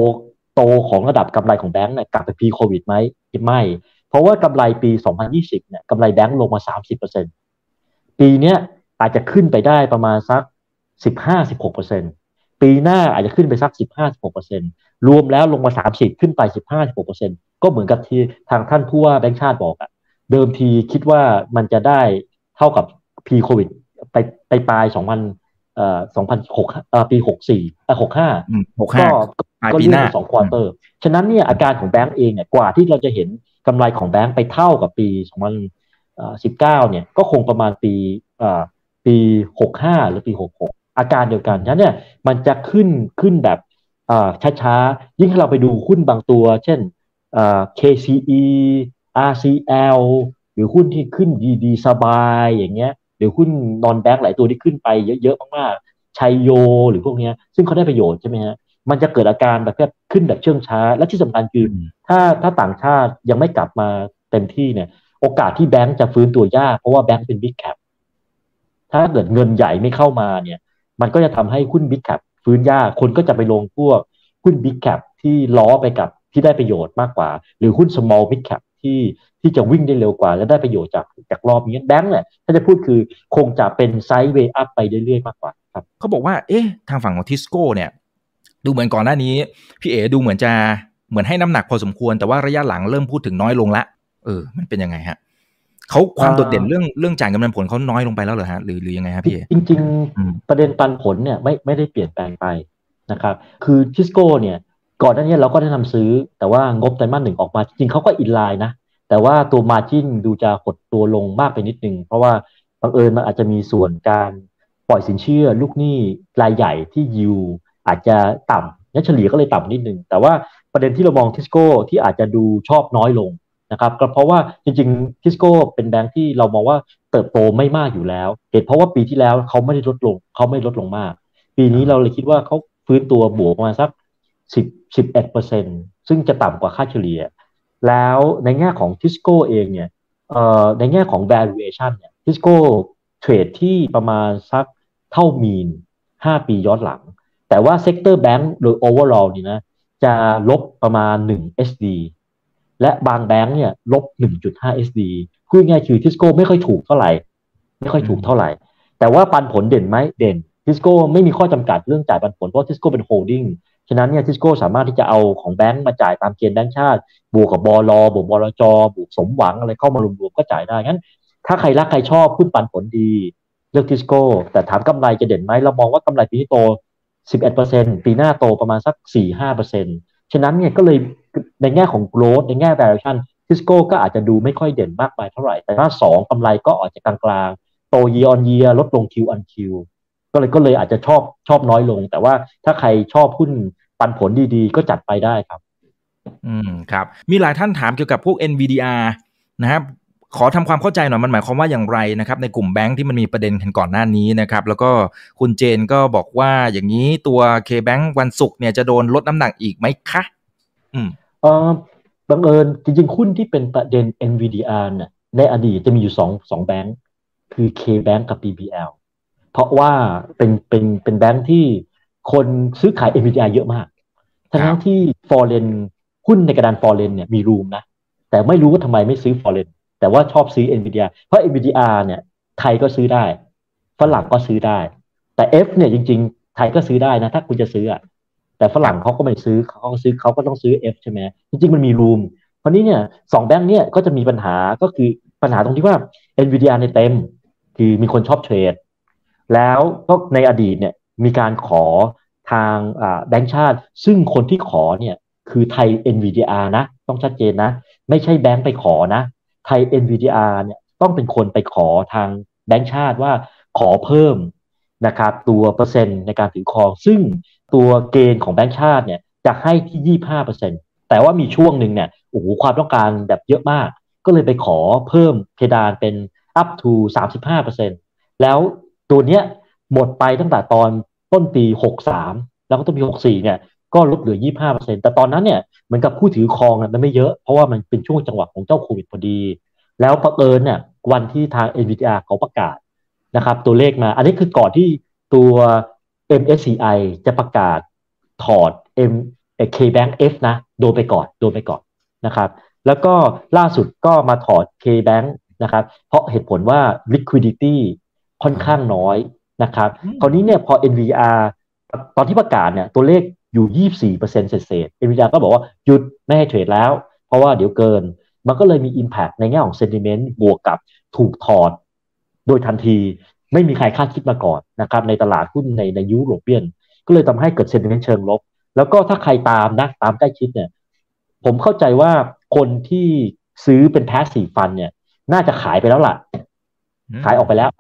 ตของระดับกำไรของแบงก์เนี่ยกลับไปพีโควิดไหมไม่เพราะว่ากำไรปี2020เนี่ยกำไรแบงก์ลงมา 30% ปีเนี้ยอาจจะขึ้นไปได้ประมาณสัก 15-16% ปีหน้าอาจจะขึ้นไปสัก 15-16% รวมแล้วลงมา30ขึ้นไป 15-16% ก็เหมือนกับที่ทางท่านผู้ว่าแบงก์ชาติบอกอะเดิมทีคิดว่ามันจะได้เท่ากับ pre covid ไปปลาย 2006ปี6465ก็เลื่อน2ควอเตอร์ฉะนั้นเนี่ยอาการของแบงก์เองเนี่ยกว่าที่เราจะเห็นกำไรของแบงก์ไปเท่ากับปี2019เนี่ยก็คงประมาณปี65หรือปี66อาการเดียวกันฉะนั้นเนี่ยมันจะขึ้นแบบช้าๆยิ่งถ้าเราไปดูหุ้นบางตัวเช่นKCE RCL หรือหุ้นที่ขึ้นดีๆสบายอย่างเงี้ยหรือหุ้นนอนแบงค์หลายตัวที่ขึ้นไปเยอะๆมากๆชัยโยหรือพวกเนี้ยซึ่งเขาได้ประโยชน์ใช่ไหมฮะมันจะเกิดอาการแบบขึ้นแบบเชื่องช้าและที่สำคัญคือถ้าต่างชาติยังไม่กลับมาเต็มที่เนี่ยโอกาสที่แบงค์จะฟื้นตัวยากเพราะว่าแบงค์เป็นบิ๊กแคปถ้าเกิดเงินใหญ่ไม่เข้ามาเนี่ยมันก็จะทำให้หุ้นบิ๊กแคปฟื้นยากคนก็จะไปลงพวกหุ้นบิ๊กแคปที่ล้อไปกับที่ได้ประโยชน์มากกว่าหรือหุ้น small mid cap ที่จะวิ่งได้เร็วกว่าและได้ประโยชน์จากรอบนี้แบงค์เนี่ยถ้าจะพูดคือคงจะเป็น sideway up ไปเรื่อยๆมากกว่าครับเขาบอกว่าเอ๊ะทางฝั่งของทิสโก้เนี่ยดูเหมือนก่อนหน้านี้พี่เอ๋ดูเหมือนจะให้น้ำหนักพอสมควรแต่ว่าระยะหลังเริ่มพูดถึงน้อยลงละมันเป็นยังไงฮะเขาความโดดเด่นเรื่องจ่ายเงินปันผลเขาน้อยลงไปแล้วเหรอฮะหรือยังไงฮะพี่เอ๋จริงๆประเด็นปันผลเนี่ยไม่ได้เปลี่ยนแปลงไปนะครับคือทิสโก้เนี่ยก่อนหน้านี้เราก็ได้นำซื้อแต่ว่างบไตรมาส1ออกมาจริงๆเขาก็อินไลน์นะแต่ว่าตัว margin ดูจะหดตัวลงมากไปนิดนึงเพราะว่าบังเอิญมันอาจจะมีส่วนการปล่อยสินเชื่อลูกหนี้รายใหญ่ที่ยิวอาจจะต่ำและเฉลี่ยก็เลยต่ำนิดนึงแต่ว่าประเด็นที่เรามองทิสโก้ที่อาจจะดูชอบน้อยลงนะครับก็เพราะว่าจริงๆทิสโก้เป็นแบงค์ที่เรามองว่าเติบโตไม่มากอยู่แล้วเหตุเพราะว่าปีที่แล้วเขาไม่ได้ลดลงมากปีนี้เราเลยคิดว่าเขาฟื้นตัวบวกมาสัก11% ซึ่งจะต่ำกว่าค่าเฉลี่ยแล้วในแง่ของทิสโก้เองเนี่ยในแง่ของ valuation เนี่ยทิสโก้เทรดที่ประมาณสักเท่ามีน5ปีย้อนหลังแต่ว่าเซกเตอร์แบงค์โดย overall นี่นะจะลบประมาณ1 SD และบางแบงค์เนี่ยลบ 1.5 SD พูดง่ายๆคือทิสโก้ไม่ค่อยถูกเท่าไหร่แต่ว่าปันผลเด่นไหมเด่นทิสโก้ไม่มีข้อจำกัดเรื่องจ่ายปันผลเพราะทิสโก้เป็น holdingฉะนั้นเนี่ยทิสโก้สามารถที่จะเอาของแบงค์มาจ่ายตามเกณฑ์แบงค์ชาติบวกกับบล.บวกบลจ.บวกสมหวังอะไรเข้ามารวมๆก็จ่ายได้งั้นถ้าใครรักใครชอบหุ้นปันผลดีเลือกทิสโก้แต่ถามกำไรจะเด่นไหมเรามองว่ากำไรปีนี้โต 11% ปีหน้าโตประมาณสัก 4-5% ฉะนั้นเนี่ยก็เลยในแง่ของ growth ในแง่ valuation ทิสโก้ก็อาจจะดูไม่ค่อยเด่นมากไปเท่าไหร่แต่ถ้า2กำไรก็อาจจะกลางๆโต year on year ลดลง Q on Qก็เลยอาจจะชอบน้อยลงแต่ว่าถ้าใครชอบหุ้นปันผลดีๆก็จัดไปได้ครับครับมีหลายท่านถามเกี่ยวกับพวก NVDR นะครับขอทำความเข้าใจหน่อยมันหมายความว่าอย่างไรนะครับในกลุ่มแบงค์ที่มันมีประเด็นกันก่อนหน้านี้นะครับแล้วก็คุณเจนก็บอกว่าอย่างนี้ตัว KBank วันศุกร์เนี่ยจะโดนลดน้ำหนักอีกไหมคะบังเอิญจริงๆหุ้นที่เป็นประเด็น NVDR เนี่ยในอดีตจะมีอยู่สองแบงค์คือ KBank กับ BBLเพราะว่าเป็นแบงค์ที่คนซื้อขาย NVDR เยอะมากทั้งที่ Foreign หุ้นในกระดาน Foreign เนี่ยมีรูมนะแต่ไม่รู้ว่าทำไมไม่ซื้อ Foreign แต่ว่าชอบซื้อ NVDR เพราะ NVDR เนี่ยไทยก็ซื้อได้ฝรั่งก็ซื้อได้แต่ F เนี่ยจริงๆไทยก็ซื้อได้นะถ้าคุณจะซื้ออ่ะแต่ฝรั่งเขาก็ไม่ซื้อเขาก็ต้องซื้อ F ใช่ไหมจริงๆมันมีรูมเพราะนี้เนี่ย2แบงค์เนี่ยก็จะมีปัญหาก็คือปัญหาตรงที่ว่า NVDR ในเต็มคือมีคนชอบเทรดแล้วก็ในอดีตเนี่ยมีการขอทางแบงก์ชาติซึ่งคนที่ขอเนี่ยคือไทย NVDR นะต้องชัดเจนนะไม่ใช่แบงก์ไปขอนะไทย NVDR เนี่ยต้องเป็นคนไปขอทางแบงก์ชาติว่าขอเพิ่มนะครับตัวเปอร์เซ็นต์ในการถือครองซึ่งตัวเกณฑ์ของแบงก์ชาติเนี่ยจะให้ที่ 25% แต่ว่ามีช่วงหนึ่งเนี่ยโอ้โหความต้องการแบบเยอะมากก็เลยไปขอเพิ่มเพดานเป็น up to 35% แล้วตัวเนี้ยหมดไปตั้งแต่ตอนต้นปี63แล้วก็ต้นปี64เนี่ยก็ลดเหลือ 25% แต่ตอนนั้นเนี่ยเหมือนกับผู้ถือครองมันไม่เยอะเพราะว่ามันเป็นช่วงจังหวะของเจ้าโควิดพอดีแล้วบังเอิญเนี่ยวันที่ทาง NVDR เขาประกาศนะครับตัวเลขมาอันนี้คือก่อนที่ตัว MSCI จะประกาศถอด KBank F นะโดนไปก่อนนะครับแล้วก็ล่าสุดก็มาถอด KBank นะครับเพราะเหตุผลว่า liquidityค่อนข้างน้อยนะครับคราวนี้เนี่ยพอ NVDR ตอนที่ประกาศเนี่ยตัวเลขอยู่ 24% เศษ NVDR ก็บอกว่าหยุดไม่ให้เทรดแล้วเพราะว่าเดี๋ยวเกินมันก็เลยมี impact ในแง่ของ sentiment บวกกับถูกถอดโดยทันที ไม่มีใครคาดคิดมาก่อนนะครับในตลาดหุ้นในยุโรปเปียนก็เลยทำให้เกิดเซนติเมนต์เชิงลบแล้วก็ถ้าใครตามใกล้ชิดเนี่ยผมเข้าใจว่าคนที่ซื้อเป็นแพสซีฟฟันเนี่ยน่าจะขายไปแล้วล่ะขายออกไปแล้ว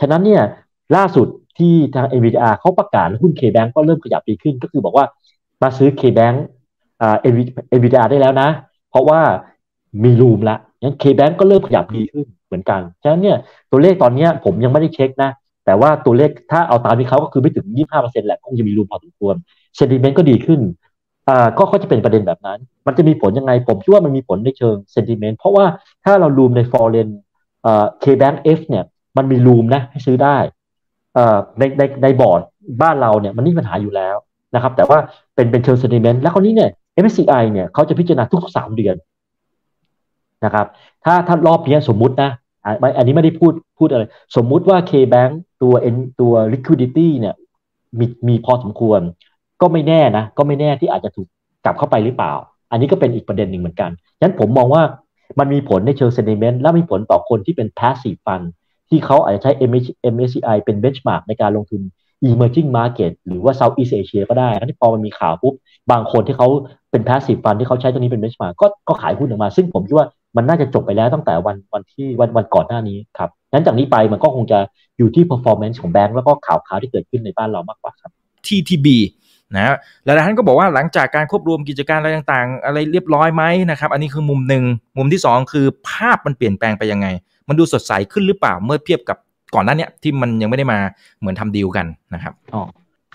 ฉะนั้นเนี่ยล่าสุดที่ทาง NVDR เขาประกาศหุ้น K-Bank ก็เริ่มขยับดีขึ้นก็คือบอกว่ามาซื้อ K-Bank NVDR ได้แล้วนะเพราะว่ามีรูมละงั้น K-Bank ก็เริ่มขยับดีขึ้นเหมือนกันฉะนั้นเนี่ยตัวเลขตอนนี้ผมยังไม่ได้เช็คนะแต่ว่าตัวเลขถ้าเอาตามที่เขาก็คือไม่ถึง 25% แหละคงจะมีรูมพอสมควรเซนติเมนต์ก็ดีขึ้นก็จะเป็นประเด็นแบบนั้นมันจะมีผลยังไงผมคิดว่ามันมีผลในเชิงเซนติเมนต์เพราะว่าถ้าเรารูมใน foreign K-Bank F เนี่ยมันมีรูมนะให้ซื้อได้ในบอร์ดบ้านเราเนี่ยมันนี่ปัญหาอยู่แล้วนะครับแต่ว่าเป็นเชิงเซนติเมนต์แล้วคราวนี้เนี่ย MSCI เนี่ยเขาจะพิจารณาทุกๆ3เดือนนะครับถ้ารอบนี้สมมุตินะอันนี้ไม่ได้พูดอะไรสมมุติว่า K-Bank ตัว liquidity เนี่ยมีพอสมควรก็ไม่แน่นะก็ไม่แน่ที่อาจจะถูกกลับเข้าไปหรือเปล่าอันนี้ก็เป็นอีกประเด็นหนึ่งเหมือนกันฉะนั้นผมมองว่ามันมีผลในเชิงเซนติเมนต์และมีผลต่อคนที่เป็น passive fund ที่เขาอาจจะใช้ MSCI เป็น benchmark ในการลงทุน emerging market หรือว่า Southeast Asia ก็ได้นั้นพอมันมีข่าวปุ๊บบางคนที่เขาเป็น passive fund ที่เขาใช้ตัวนี้เป็น benchmark ก็ขายหุ้นออกมาซึ่งผมคิดว่ามันน่าจะจบไปแล้วตั้งแต่วันก่อนหน้านี้ครับงั้นจากนี้ไปมันก็คงจะอยู่ที่ performance ของแบงก์แล้วก็ข่าวที่เกิดขึ้นในบ้านเรามากกว่าครับ TTBนะแล้วท่านก็บอกว่าหลังจากการควบรวมกิจการอะไรต่างๆอะไรเรียบร้อยไหมนะครับอันนี้คือมุมหนึ่งมุมที่2คือภาพมันเปลี่ยนแปลงไปยังไงมันดูสดใสขึ้นหรือเปล่าเมื่อเทียบกับก่อนหน้านี้ที่มันยังไม่ได้มาเหมือนทำดีลกันนะครับอ๋อ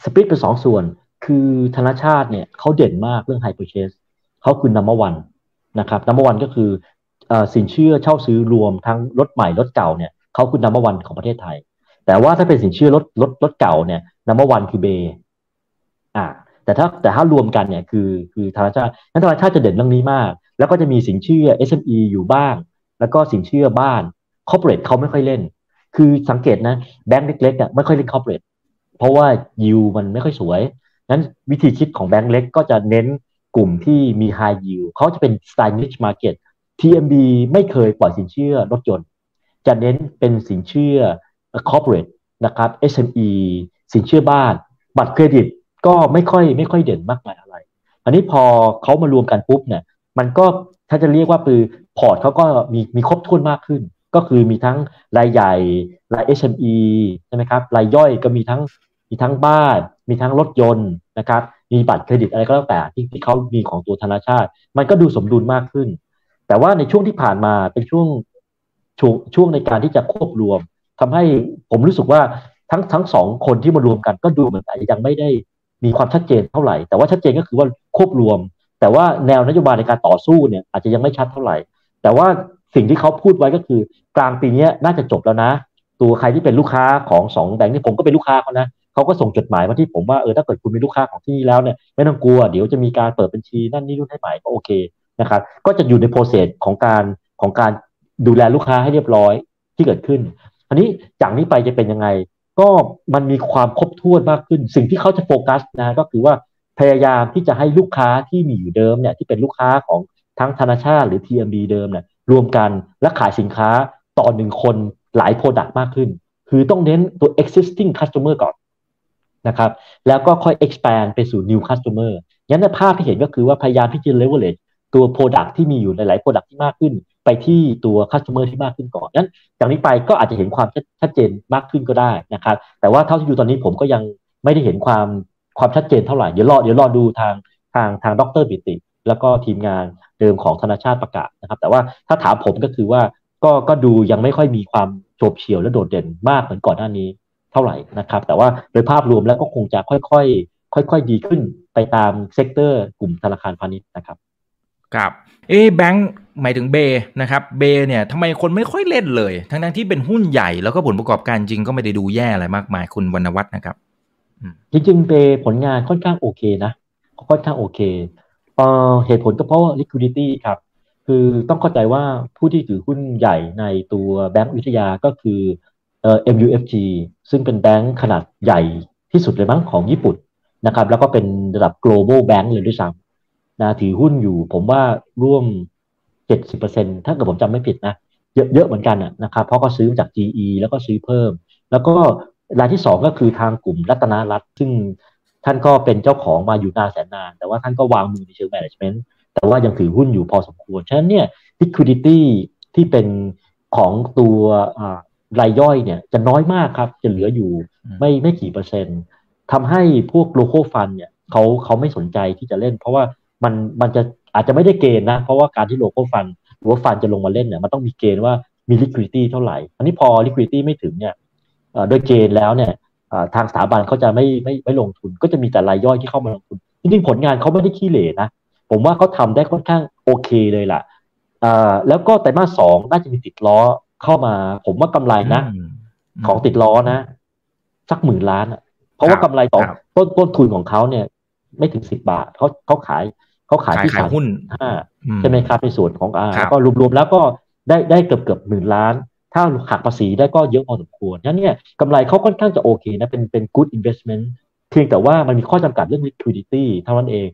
สปลิตเป็น2ส่วนคือธนชาติเนี่ยเขาเด่นมากเรื่องไฮเปอร์เชสเขาคือ number one นะครับ number one ก็คือสินเชื่อเช่าซื้อรวมทั้งรถใหม่รถเก่าเนี่ยเขาคือ number one ของประเทศไทยแต่ว่าถ้าเป็นสินเชื่อรถเก่าเนี่ย number one คือเบแต่ถ้ารวมกันเนี่ยคือธนาคารนั้นธนาคารจะเด่นเรื่องนี้มากแล้วก็จะมีสินเชื่อ SME อยู่บ้างแล้วก็สินเชื่อบ้าน corporate เขาไม่ค่อยเล่นคือสังเกตนะแบงค์เล็กๆอ่ะไม่ค่อยเล่น corporate เพราะว่า yield มันไม่ค่อยสวยงั้นวิธีคิดของแบงค์เล็กก็จะเน้นกลุ่มที่มี high yield เขาจะเป็น style niche market TMB ไม่เคยปล่อยสินเชื่อรถยนต์จะเน้นเป็นสินเชื่อ corporate นะครับ SME สินเชื่อบ้านบัตรเครดิตก็ไม่ค่อยเด่นมากมายอะไรอันนี้พอเขามารวมกันปุ๊บเนี่ยมันก็ถ้าจะเรียกว่าปือพอร์ตเขาก็มีครบถ้วนมากขึ้นก็คือมีทั้งรายใหญ่ราย SME ใช่ไหมครับรายย่อยก็มีทั้งบ้านมีทั้งรถยนต์นะครับมีบัตรเครดิตอะไรก็แล้วแต่ที่เขามีของตัวธนาคารมันก็ดูสมดุลมากขึ้นแต่ว่าในช่วงที่ผ่านมาเป็นช่วงในการที่จะควบรวมทำให้ผมรู้สึกว่าทั้งสองคนที่มารวมกันก็ดูเหมือนยังไม่ได้มีความชัดเจนเท่าไหร่แต่ว่าชัดเจนก็คือว่าควบรวมแต่ว่าแนวนโยบายในการต่อสู้เนี่ยอาจจะยังไม่ชัดเท่าไหร่แต่ว่าสิ่งที่เขาพูดไว้ก็คือกลางปีนี้น่าจะจบแล้วนะตัวใครที่เป็นลูกค้าของ2แบงค์นี่ผมก็เป็นลูกค้าเขานะเขาก็ส่งจดหมายมาที่ผมว่าถ้าเกิดคุณเป็นลูกค้าของที่แล้วเนี่ยไม่ต้องกลัวเดี๋ยวจะมีการเปิดบัญชีนั่นนี่นู่นให้ใหม่ก็โอเคนะครับก็จะอยู่ในโปรเซสของการดูแลลูกค้าให้เรียบร้อยที่เกิดขึ้นอันนี้จากนี้ไปจะเป็นยังไงก็มันมีความครบถ้วนมากขึ้นสิ่งที่เขาจะโฟกัสนะก็คือว่าพยายามที่จะให้ลูกค้าที่มีอยู่เดิมเนี่ยที่เป็นลูกค้าของทั้งธนาคารหรือ TMB เดิมเนี่ยรวมกันและขายสินค้าต่อ1คนหลาย product มากขึ้นคือต้องเน้นตัว existing customer ก่อนนะครับแล้วก็ค่อย expand ไปสู่ new customer งั้นภาพที่เห็นก็คือว่าพยายามที่จะ leverage ตัว product ที่มีอยู่หลาย product ที่มากขึ้นไปที่ตัว customer ที่มากขึ้นก่อนงั้นจากนี้ไปก็อาจจะเห็นความชัดเจนมากขึ้นก็ได้นะครับแต่ว่าเท่าที่ดูตอนนี้ผมก็ยังไม่ได้เห็นความชัดเจนเท่าไหร่เดี๋ยวรอดูทางดร.ปิติแล้วก็ทีมงานเดิมของธนาคารประกาศนะครับแต่ว่าถ้าถามผมก็คือว่าก็ดูยังไม่ค่อยมีความโฉบเฉี่ยวและโดดเด่นมากเหมือนก่อนหน้านี้เท่าไหร่นะครับแต่ว่าโดยภาพรวมแล้วก็คงจะค่อยๆดีขึ้นไปตามเซกเตอร์กลุ่มธนาคารพาณิชย์นะครับครับแบงค์หมายถึงเบนะครับเบเนี่ยทำไมคนไม่ค่อยเล่นเลยทั้งที่เป็นหุ้นใหญ่แล้วก็ผลประกอบการจริงก็ไม่ได้ดูแย่อะไรมากมายคุณวรรณวัฒน์นะครับจริงๆเบผลงานค่อนข้างโอเคนะค่อนข้างโอเคเหตุผลก็เพราะ liquidity ครับคือต้องเข้าใจว่าผู้ที่ถือหุ้นใหญ่ในตัวแบงค์วิทยาก็คือMUFG ซึ่งเป็นแบงค์ขนาดใหญ่ที่สุดเลยมั้งของญี่ปุ่นนะครับแล้วก็เป็นระดับ global bank เลยด้วยซ้ำถือหุ้นอยู่ผมว่าร่วม 70% ถ้าเกิดผมจำไม่ผิดนะเยอะเหมือนกันนะครับเพราะก็ซื้อจาก GE แล้วก็ซื้อเพิ่ม แล้วก็รายที่สองก็คือทางกลุ่มรัตนรัตน์ซึ่งท่านก็เป็นเจ้าของมาอยู่นานแสนนานแต่ว่าท่านก็วางมือในเชิง management แต่ว่ายังถือหุ้นอยู่พอสมควรฉะนั้นเนี่ย liquidity ที่เป็นของตัวรายย่อยเนี่ยจะน้อยมากครับจะเหลืออยู่ไม่กี่เปอร์เซ็นต์ทำให้พวก local fund เนี่ยเขาไม่สนใจที่จะเล่นเพราะว่ามันจะอาจจะไม่ได้เกณฑ์นะเพราะว่าการที่ local fund หรือว่า fund จะลงมาเล่นเนี่ยมันต้องมีเกณฑ์ว่ามี liquidity เท่าไหร่อันนี้พอ liquidity ไม่ถึงเนี่ยโดยเกณฑ์แล้วเนี่ยทางสถาบันเขาจะไม่ลงทุนก็จะมีแต่รายย่อยที่เข้ามาลงทุนจริงๆผลงานเขาไม่ได้ขี้เหร่นะผมว่าเขาทำได้ค่อนข้างโอเคเลยล่ะแล้วก็ไตรมาส2น่าจะมีติดล้อเข้ามาผมว่ากำไรนะของติดล้อนะสัก10,000 ล้านเพราะว่ากำไรต่อต้นทุนของเขาเนี่ยไม่ถึง10 บาทเขาขายที่หุ้นใช่ไหมครับในส่วนของก็รวมๆแล้วก็ได้เกือบ10,000 ล้านถ้าหักภาษีได้ก็เยอะพอสมควรฉะนั้นเนี่ยกำไรเขาค่อนข้างจะโอเคนะเป็น good investment เพียงแต่ว่ามันมีข้อจำกัดเรื่อง liquidity เท่านั้นเอง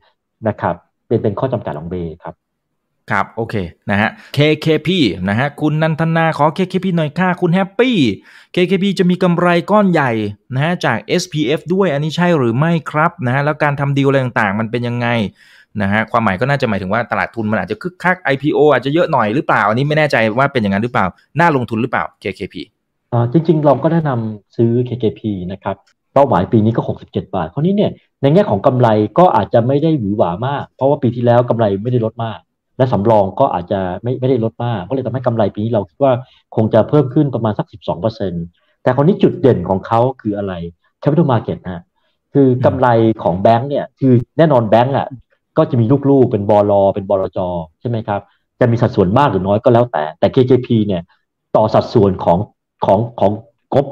นะครับเป็นข้อจำกัดของเบย์ครับครับโอเคนะฮะ KKP นะฮะคุณนันทนาขอ KKP หน่อยค่ะคุณแฮปปี้ KKP จะมีกำไรก้อนใหญ่นะฮะจาก SPF ด้วยอันนี้ใช่หรือไม่ครับนะฮะแล้วการทำดีลอะไรต่างๆมันเป็นยังไงนะฮะความหมายก็น่าจะหมายถึงว่าตลาดทุนมันอาจจะคึกคัก IPO อาจจะเยอะหน่อยหรือเปล่าอันนี้ไม่แน่ใจว่าเป็นอย่างนั้นหรือเปล่าน่าลงทุนหรือเปล่า KKP จริงๆเราก็แนะนำซื้อ KKP นะครับเป้าหมายปีนี้ก็67 บาทคราวนี้เนี่ยในแง่ของกำไรก็อาจจะไม่ได้หวือหวามากเพราะว่าปีที่แล้วกำไรไม่ได้ลดมากและสำรองก็อาจจะไม่ได้ลดมากก็เลยทำให้กำไรปีนี้เราคิดว่าคงจะเพิ่มขึ้นประมาณสัก 12% แต่คราวนี้จุดเด่นของเขาคืออะไร Capital Market ฮะคือกำไรของแบงค์เนี่ยคือแน่นอนแบงค์อ่ะก็จะมีลูกๆเป็นบล.เป็นบลจ.ใช่ไหมครับจะมีสัดส่วนมากหรือน้อยก็แล้วแต่ KKP เนี่ยต่อสัดส่วนของ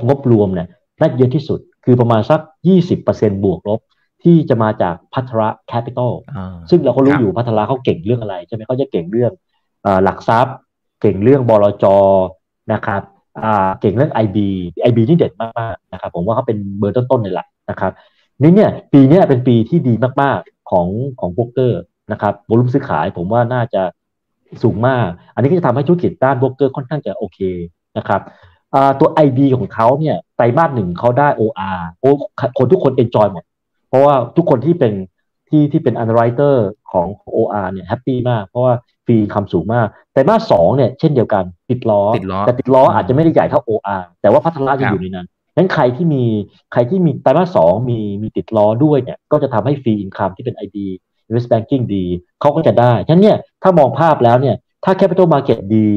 งบรวมเนี่ยน่าจะเยอะที่สุดคือประมาณสัก 20% บวกลบที่จะมาจากภัทรแคปิตอลซึ่งเราก็รู้อยู่ภัทรเขาเก่งเรื่องอะไรใช่ไหมเขาจะเก่งเรื่องหลักทรัพย์เก่งเรื่องบลจ.นะครับเก่งเรื่อง IB นี่เด็ดมากๆนะครับผมว่าเขาเป็นเบอร์ต้นๆเลยล่ะนะครับนี่เนี่ยปีนี้เป็นปีที่ดีมากๆของโบรกเกอร์นะครับวอลุ่มซื้อขายผมว่าน่าจะสูงมากอันนี้ก็จะทำให้ธุรกิจด้านโบรกเกอร์ค่อนข้างจะโอเคนะครับตัว IB ของเขาเนี่ยไตรมาส1เขาได้ OR คนทุกคน enjoy หมดเพราะว่าทุกคนที่เป็นที่เป็น underwriter ของ OR เนี่ยแฮปปี้มากเพราะว่าฟรีคำสูงมากแต่มา2เนี่ยเช่นเดียวกันติดล้อแต่ติดล้ออาจจะไม่ได้ใหญ่เท่า OR แต่ว่าพัฒนาจะอยู่ในนั้นงั้นใครที่มีแต่มา2มีติดล้อด้วยเนี่ยก็จะทำให้ฟรีอินคัมที่เป็น IB Invest Banking ดีเขาก็จะได้ฉะนั้นเนี่ยถ้ามองภาพแล้วเนี่ยถ้า Capital Market ดี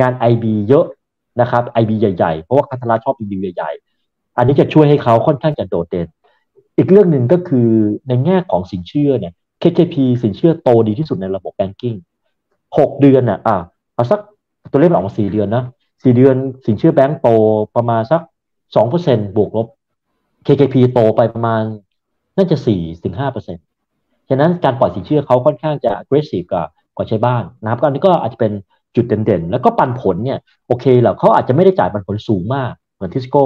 งาน IB เยอะนะครับ IB ใหญ่ๆเพราะว่าพัฒนาชอบ IB ใหญ่ๆอันนี้จะช่วยให้เขาค่อนข้างจะโดดเด่นอีกเรื่องหนึ่งก็คือในแง่ของสินเชื่อเนี่ย KKP สินเชื่อโตดีที่สุดในระบบแบงกิ้ง6เดือนน่ะเอาสักตัวเลขมันออกมา4เดือนนะ4เดือนสินเชื่อแบงก์โตประมาณสัก 2% บวกลบ KKP โตไปประมาณน่าจะ 4-5% ฉะนั้นการปล่อยสินเชื่อเขาค่อนข้างจะ aggressive กว่าใช้บ้านนะครับอันนี้ก็อาจจะเป็นจุดเด่นๆแล้วก็ปันผลเนี่ยโอเคแหละเขาอาจจะไม่ได้จ่ายปันผลสูงมากเหมือนทิสโก้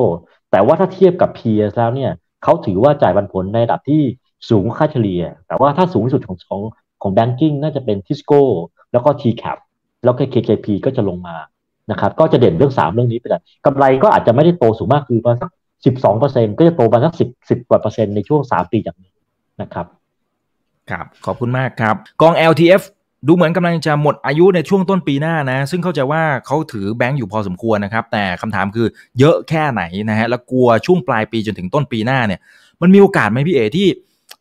แต่ว่าถ้าเทียบกับ peers แล้วเนี่ยเขาถือว่าจ่ายปันผลในระดับที่สูงค่าเฉลี่ยแต่ว่าถ้าสูงที่สุดของแบงกิ้งน่าจะเป็น Tisco แล้วก็ TCAP แล้วก็ KKP ก็จะลงมานะครับก็จะเด่นเรื่อง3เรื่องนี้ไปเลยกำไรก็อาจจะไม่ได้โตสูงมากคือประมาณสัก 12% ก็จะโตประมาณสัก10กว่า% ในช่วง3ปีจากนี้นะครับครับขอบคุณมากครับกอง LTF ดูเหมือนกำลังจะหมดอายุในช่วงต้นปีหน้านะซึ่งเข้าใจว่าเขาถือแบงก์อยู่พอสมควรนะครับแต่คำถามคือเยอะแค่ไหนนะฮะและกลัวช่วงปลายปีจนถึงต้นปีหน้าเนี่ยมันมีโอกาสไหมพี่เอที่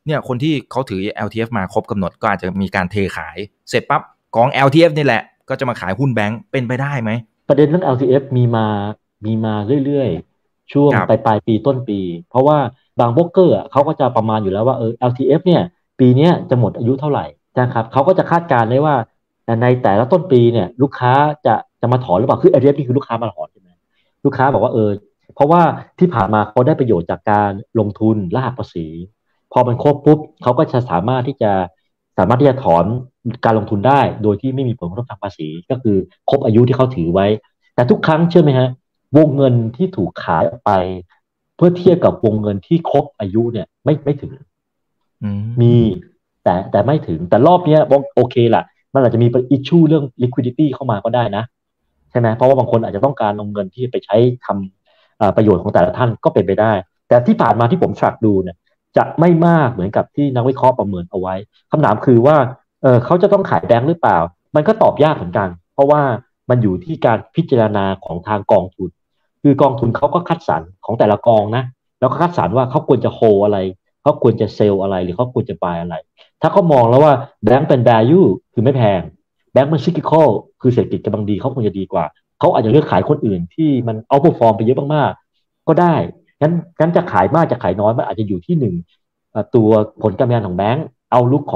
เนี่ยคนที่เขาถือ LTF มาครบกำหนดก็อาจจะมีการเทขายเสร็จปั๊บกอง LTF นี่แหละก็จะมาขายหุ้นแบงก์เป็นไปได้ไหมประเด็นเรื่อง LTF มีมาเรื่อยๆช่วงปลายปีต้นปีเพราะว่าบางโบรกเกอร์เขาก็จะประมาณอยู่แล้วว่าLTF เนี่ยปีนี้จะหมดอายุเท่าไหร่นะครับเขาก็จะคาดการณ์ได้ว่าในแต่ละต้นปีเนี่ยลูกค้าจะมาถอนหรือเปล่าคือ LTF นี่คือลูกค้ามาถอนใช่ไหมลูกค้าบอกว่าเพราะว่าที่ผ่านมาเขาได้ประโยชน์จากการลงทุนและหักภาษีพอมันครบปุ๊บเขาก็จะสามารถที่จะถอนการลงทุนได้โดยที่ไม่มีผลกระทบทางภาษีก็คือครบอายุที่เขาถือไว้แต่ทุกครั้งเชื่อไหมฮะวงเงินที่ถูกขายออกไปเพื่อเทียบกับวงเงินที่ครบอายุเนี่ยไม่ถึงมีแต่ไม่ถึงแต่รอบนี้โอเคล่ะมันอาจจะมี issue เรื่อง liquidity เข้ามาก็ได้นะใช่ไหมเพราะว่าบางคนอาจจะต้องการลงเงินที่ไปใช้ทำ ประโยชน์ของแต่ละท่านก็เป็นไปได้แต่ที่ผ่านมาที่ผมฉากดูเนี่ยจะไม่มากเหมือนกับที่นักวิเคราะห์ประเมินเอาไว้คำถามคือว่าเขาจะต้องขายแบงค์หรือเปล่ามันก็ตอบยากเหมือนกันเพราะว่ามันอยู่ที่การพิจารณาของทางกองทุนคือกองทุนเขาก็คัดสรรของแต่ละกองนะแล้วก็คัดสรรว่าเขาควรจะโฮอะไรเขาควรจะเซลอะไรหรือเขาควรจะบายอะไรถ้าเขามองแล้วว่าแบงค์เป็น value คือไม่แพงแบงค์มัน cyclical คือเศรษฐกิจกำลังดีเขาคงจะดีกว่าเขาอาจจะเลือกขายคนอื่นที่มันเอาพวกฟอร์มไปเยอะมากๆก็ได้งั้นจะขายมากจะขายน้อยมันอาจจะอยู่ที่หนึ่งตัวผลการงานของแบงค์เอาลุกข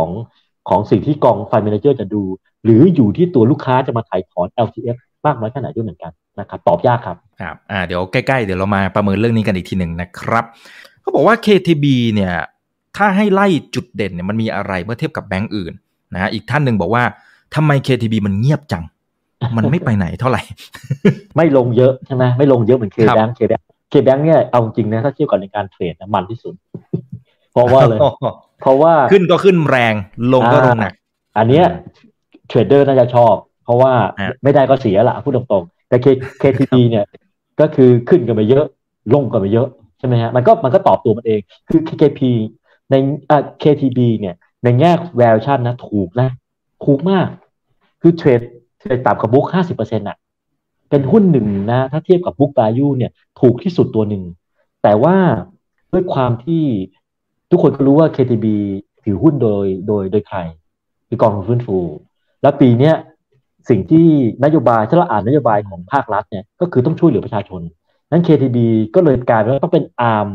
องสิ่งที่กองฟันเมเนเจอร์จะดูหรืออยู่ที่ตัวลูกค้าจะมาถ่ายถอน LTF มากน้อยแค่ไหนด้วยเหมือนกันนะครับตอบยากครับครับเดี๋ยวใกล้ๆเดี๋ยวเรามาประเมินเรื่องนี้กันอีกทีหนึ่งนะครับเขาบอกว่า KTB เนี่ยถ้าให้ไล่จุดเด่นเนี่ยมันมีอะไรเมื่อเทียบกับแบงก์อื่นนะอีกท่านหนึ่งบอกว่าทำไม KTB มันเงียบจังมันไม่ไปไหนเท่าไหร่ ไม่ลงเยอะใช่ไหมไม่ลงเยอะเหมือน K-Bank เนี่ยเอาจริงนะถ้าเทียบกับในการเทรดมันที่สุด เพราะว่าเลย เพราะว่าขึ้นก็ขึ้นแรงลงก็ลงหนักอันเนี้ยเทรดเดอร์น่าจะชอบเพราะว่าไม่ได้ก็เสียละพูดตรงๆแต่ KTB เนี่ยก็คือขึ้นกันไปเยอะลงกันไปเยอะใช่ไหมฮะมันก็ตอบตัวมันเองคือ KKP ในKTB เนี่ยในแง่ valuation นะถูกมากคือเทรดต่ำกับบุ๊ก 50% อะเป็นหุ้นหนึ่งนะถ้าเทียบกับบุ๊ก value เนี่ยถูกที่สุดตัวหนึ่งแต่ว่าด้วยความที่ทุกคนก็รู้ว่า KTB ถือหุ้นโดยใครคือกองทุนฟื้นฟูแล้วปีเนี้ยสิ่งที่นโยบายถ้าเราอ่านนโยบายของภาครัฐเนี่ยก็คือต้องช่วยเหลือประชาชนนั้น KTB ก็เลยกลายเป็นว่าต้องเป็นอาร์ม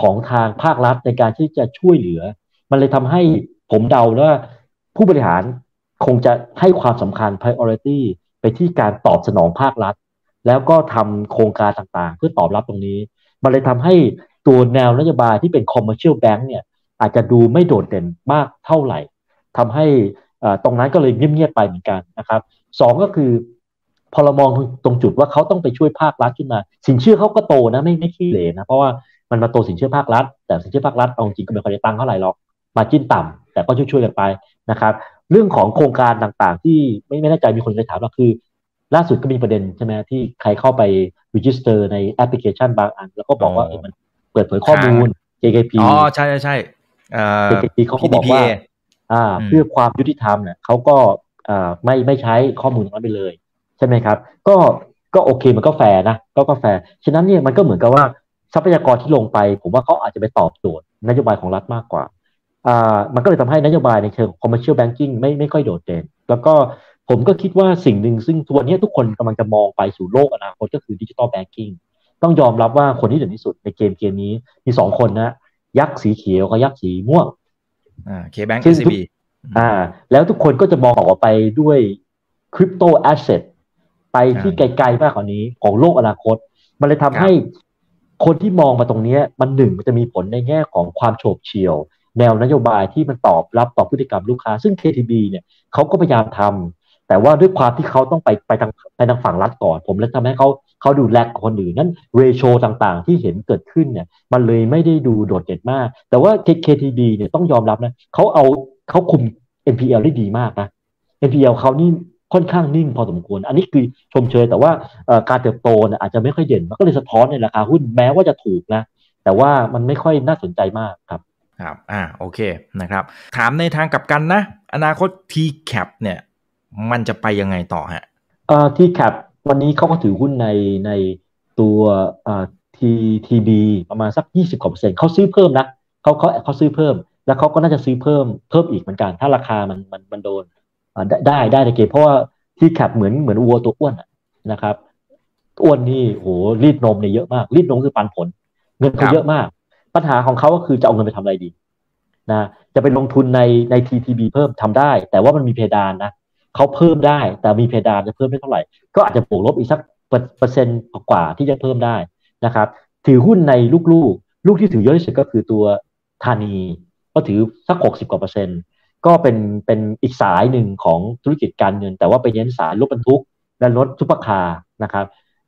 ของทางภาครัฐในการที่จะช่วยเหลือมันเลยทำให้ผมเดาว่าผู้บริหารคงจะให้ความสำคัญ priority ไปที่การตอบสนองภาครัฐแล้วก็ทำโครงการต่างๆเพื่อตอบรับตรงนี้มันเลยทำให้ตัวแนวนโยบายที่เป็น commercial bank เนี่ยอาจจะดูไม่โดดเด่นมากเท่าไหร่ทำให้ตรงนั้นก็เลยเงียบๆไปเหมือนกันนะครับสองก็คือพอเรามองตรงจุดว่าเขาต้องไปช่วยภาครัฐขึ้นมาสินเชื่อเขาก็โตนะไม่ขี้เหร่นะเพราะว่ามันมาโตสินเชื่อภาครัฐแต่สินเชื่อภาครัฐเอาจริงก็ไม่ค่อยได้ตังค์เท่าไหร่หรอกมาจิ้นต่ำแต่ก็ช่วยๆกันไปนะครับเรื่องของโครงการต่างๆที่ไม่แน่ใจมีคนเคยถามว่าคือล่าสุดก็มีประเด็นใช่ไหมที่ใครเข้าไป register ในแอปพลิเคชันบางอันแล้วก็บอกว่ามันเปิดเผยข้อมูล JKP อ๋อใช่ใช่ JKP เขาก็บอกว่าเพื่อความยุติธรรมเนี่ยเขาก็ไม่ใช้ข้อมูลนั้นไปเลยใช่ไหมครับก็โอเคมันก็แฟร์นะก็แฟร์ฉะนั้นเนี่ยมันก็เหมือนกับว่าทรัพยากรที่ลงไปผมว่าเขาอาจจะไปตอบโจทย์นโยบายของรัฐมากกว่ามันก็เลยทำให้นโยบายในเชิง commercial banking ไม่ค่อยโดดเด่นแล้วก็ผมก็คิดว่าสิ่งหนึ่งซึ่งตัวนี้ทุกคนกำลังจะมองไปสู่โลกอนาคตก็คือ digital banking ต้องยอมรับว่าคนที่เด่นที่สุดในเกมนี้มี2คนนะยักษ์สีเขียวกับยักษ์สีม่วงK-Bank SCB แล้วทุกคนก็จะมองออกไปด้วยคริปโตแอสเซทไปที่ไกลๆมากกว่านี้ของโลกอนาคตมันเลยทำให้คนที่มองมาตรงนี้มันหนึ่งมันจะมีผลในแง่ของความโฉบเฉี่ยวแนวนโยบายที่มันตอบรับต่อพฤติกรรมลูกค้าซึ่ง KTB เนี่ยเขาก็พยายามทำแต่ว่าด้วยความที่เขาต้องไปทางฝั่งรัฐก่อนผมเลยทำให้เขาดูแลกคนอื่นนั้นเรโชต่างๆที่เห็นเกิดขึ้นเนี่ยมันเลยไม่ได้ดูโดดเด่นมากแต่ว่า KTB เนี่ยต้องยอมรับนะเขาคุม NPL ได้ดีมากนะ NPL เขานี่ค่อนข้างนิ่งพอสมควรอันนี้คือชมเชยแต่ว่าการเติบโตเนี่ยอาจจะไม่ค่อยเด่นมันก็เลยสะท้อนในราคาหุ้นแม้ว่าจะถูกนะแต่ว่ามันไม่ค่อยน่าสนใจมากครับครับโอเคนะครับถามในทางกลับกันนะอนาคต T-Cap เนี่ยมันจะไปยังไงต่อฮะT-Cap วันนี้เขาก็ถือหุ้นในตัวTTB ประมาณสัก 20% เขาซื้อเพิ่มนะเขาซื้อเพิ่มแล้วเขาก็น่าจะซื้อเพิ่มอีกเหมือนกันถ้าราคามันโดนได้ในเกมเพราะว่า T-Cap เหมือนวัวตัวอ้วนนะครับอ้วนนี่โหรีดนมเนี่ยเยอะมากรีดนมคือปันผลเงินเขาเยอะมากปัญหาของเขาก็คือจะเอาเงินไปทำอะไรดีนะจะไปลงทุนใน TTB เพิ่มทำได้แต่ว่ามันมีเพดานนะเขาเพิ่มได้แต่มีเพดานจะเพิ่มได้เท่าไหร่ก็อาจจะบวกลบอีกสักเปอร์เซ็นต์กว่าที่จะเพิ่มได้นะครับถือหุ้นในลูกที่ถือเยอะที่สุดก็คือตัวธานีก็ถือสัก60กว่า%ก็เป็นอีกสายหนึ่งของธุรกิจการเงินแต่ว่าไปเน้นสายรถบรรทุกและรถซุปเปอร์คาร์นะครับ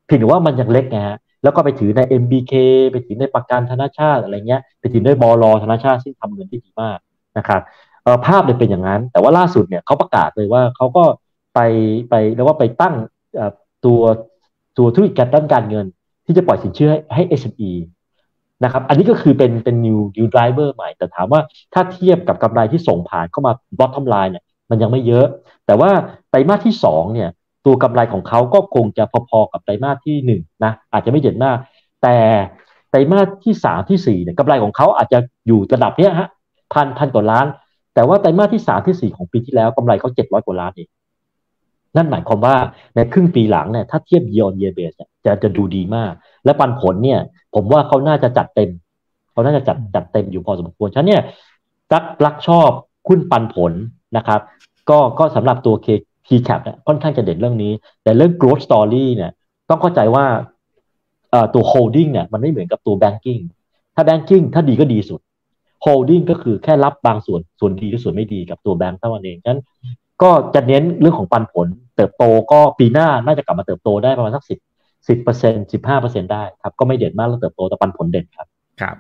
ถึงว่ามันยังเล็กนะฮะแล้วก็ไปถือใน MBK ไปถือในประกันธนาคารอะไรเงี้ยไปถือในบล.ธนาคารซึ่งทำเงินได้ดีมากนะครับภาพเลยเป็นอย่างนั้นแต่ว่าล่าสุดเนี่ยเขาประกาศเลยว่าเขาก็ไปแล้วว่าไปตั้งตัวธุรกิจด้านการเงิน ที่จะปล่อยสินเชื่อให้ SME นะครับอันนี้ก็คือเป็น new driver ใหม่แต่ถามว่าถ้าเทียบกับกำไรที่ส่งผ่านเข้ามา bottom line เนี่ยมันยังไม่เยอะแต่ว่าไตรมาสที่2เนี่ยตัวกำไรของเขาก็คงจะพอๆกับไตรมาสที่1นะอาจจะไม่เด่นมากแต่ไตรมาสที่3ที่4เนี่ยกำไรของเขาอาจจะอยู่ระดับเนี้ยฮะพันกว่าล้านแต่ว่าไตรมาสที่3ที่4ของปีที่แล้วกำไรเขา700กว่าล้านเองนั่นหมายความว่าในครึ่งปีหลังเนี่ยถ้าเทียบ year on year base เนี่ยจะดูดีมากและปันผลเนี่ยผมว่าเขาน่าจะจัดเต็มเขาน่าจะจัดเต็มอยู่พอสมควรฉะนั้นเนี่ยรักชอบหุ้นปันผลนะครับก็สำหรับตัว KCAP เนี่ยค่อนข้างจะเด่นเรื่องนี้แต่เรื่อง growth story เนี่ยต้องเข้าใจว่าตัว holding เนี่ยมันไม่เหมือนกับตัว banking ถ้า banking ถ้าดีก็ดีสุด holding ก็คือแค่รับบางส่วนดีหรือส่วนไม่ดีกับตัวแบงก์เท่านั้นเองฉะนั้นก็จะเน้นเรื่องของปันผลเติบโตก็ปีหน้าน่าจะกลับมาเติบโตได้ประมาณสัก 10% 15% ได้ครับก็ไม่เด่นมากแล้วเติบโตแต่ปันผลเด่นครับครับ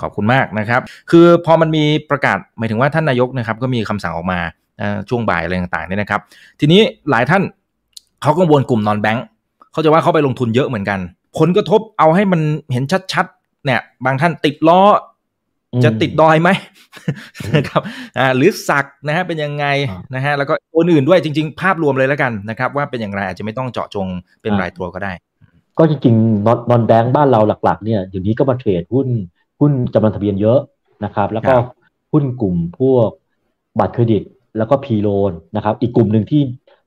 ขอบคุณมากนะครับคือพอมันมีประกาศหมายถึงว่าท่านนายกนะครับก็มีคำสั่งออกมาช่วงบ่ายอะไรต่างๆเนี่ยนะครับทีนี้หลายท่านเขากังวลกลุ่มนอนแบงค์เขาจะว่าเขาไปลงทุนเยอะเหมือนกันผลกระทบเอาให้มันเห็นชัดๆเนี่ยบางท่านติดล้อจะติดดอยไหมนะครับหรือสักนะฮะเป็นยังไงนะฮะแล้วก็อื่นๆด้วยจริงๆภาพรวมเลยแล้วกันนะครับว่าเป็นอย่างไรอาจจะไม่ต้องเจาะจงเป็นรายตัวก็ได้ก็จริงๆนอนแบงค์บ้านเราหลักๆเนี่ยอยู่นี้ก็มาเทรดหุ้นจำนำทะเบียนเยอะนะครับแล้วก็หุ้นกลุ่มพวกบัตรเครดิตแล้วก็พีโลนนะครับอีกกลุ่มหนึ่ง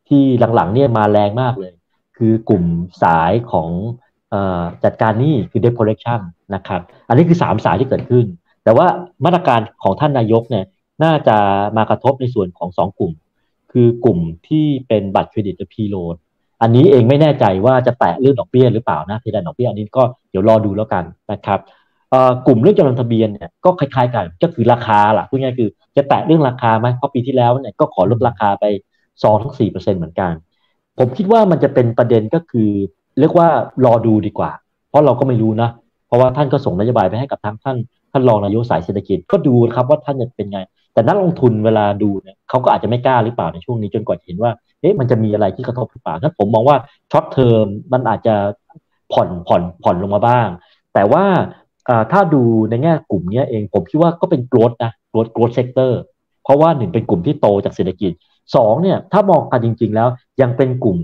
ที่หลังๆเนี่ยมาแรงมากเลยคือกลุ่มสายของจัดการหนี้คือ debt collection นะครับอันนี้คือ3สายที่เกิดขึ้นแต่ว่ามาตรการของท่านนายกเนี่ยน่าจะมากระทบในส่วนของ2กลุ่มคือกลุ่มที่เป็นบัตรเครดิตหรือพีโลนอันนี้เองไม่แน่ใจว่าจะแตะเรื่องดอกเบี้ยหรือเปล่านะเพดานดอกเบี้ยอันนี้ก็เดี๋ยวรอดูแล้วกันนะครับกลุ่มเรื่องจำนำทะเบียนเนี่ยก็คล้ายๆกันก็คือราคาล่ะพูดง่ายๆคือจะแตะเรื่องราคาไหมเพราะปีที่แล้วเนี่ยก็ขอลดราคาไป 2-4% เหมือนกันผมคิดว่ามันจะเป็นประเด็นก็คือเรียกว่ารอดูดีกว่าเพราะเราก็ไม่รู้นะเพราะว่าท่านก็ส่งนโยบายไปให้กับทั้งท่านรองนายกสายเศรษฐกิจก็ดูครับว่าท่านจะเป็นไงแต่นักลงทุนเวลาดูเนี่ยเขาก็อาจจะไม่กล้าหรือเปล่าในช่วงนี้จนกว่าจะเห็นว่าเอ๊ะมันจะมีอะไรที่กระทบหรือเปล่างั้นผมมองว่าช็อตเทอมมันอาจจะผ่อนลงมาบ้างแต่ว่าถ้าดูในแง่กลุ่มนี้เองผมคิดว่าก็เป็น growth นะ growth sector เพราะว่า1เป็นกลุ่มที่โตจากเศรษฐกิจ2เนี่ยถ้ามองกันจริงๆแล้วยังเป็นกลุ่ม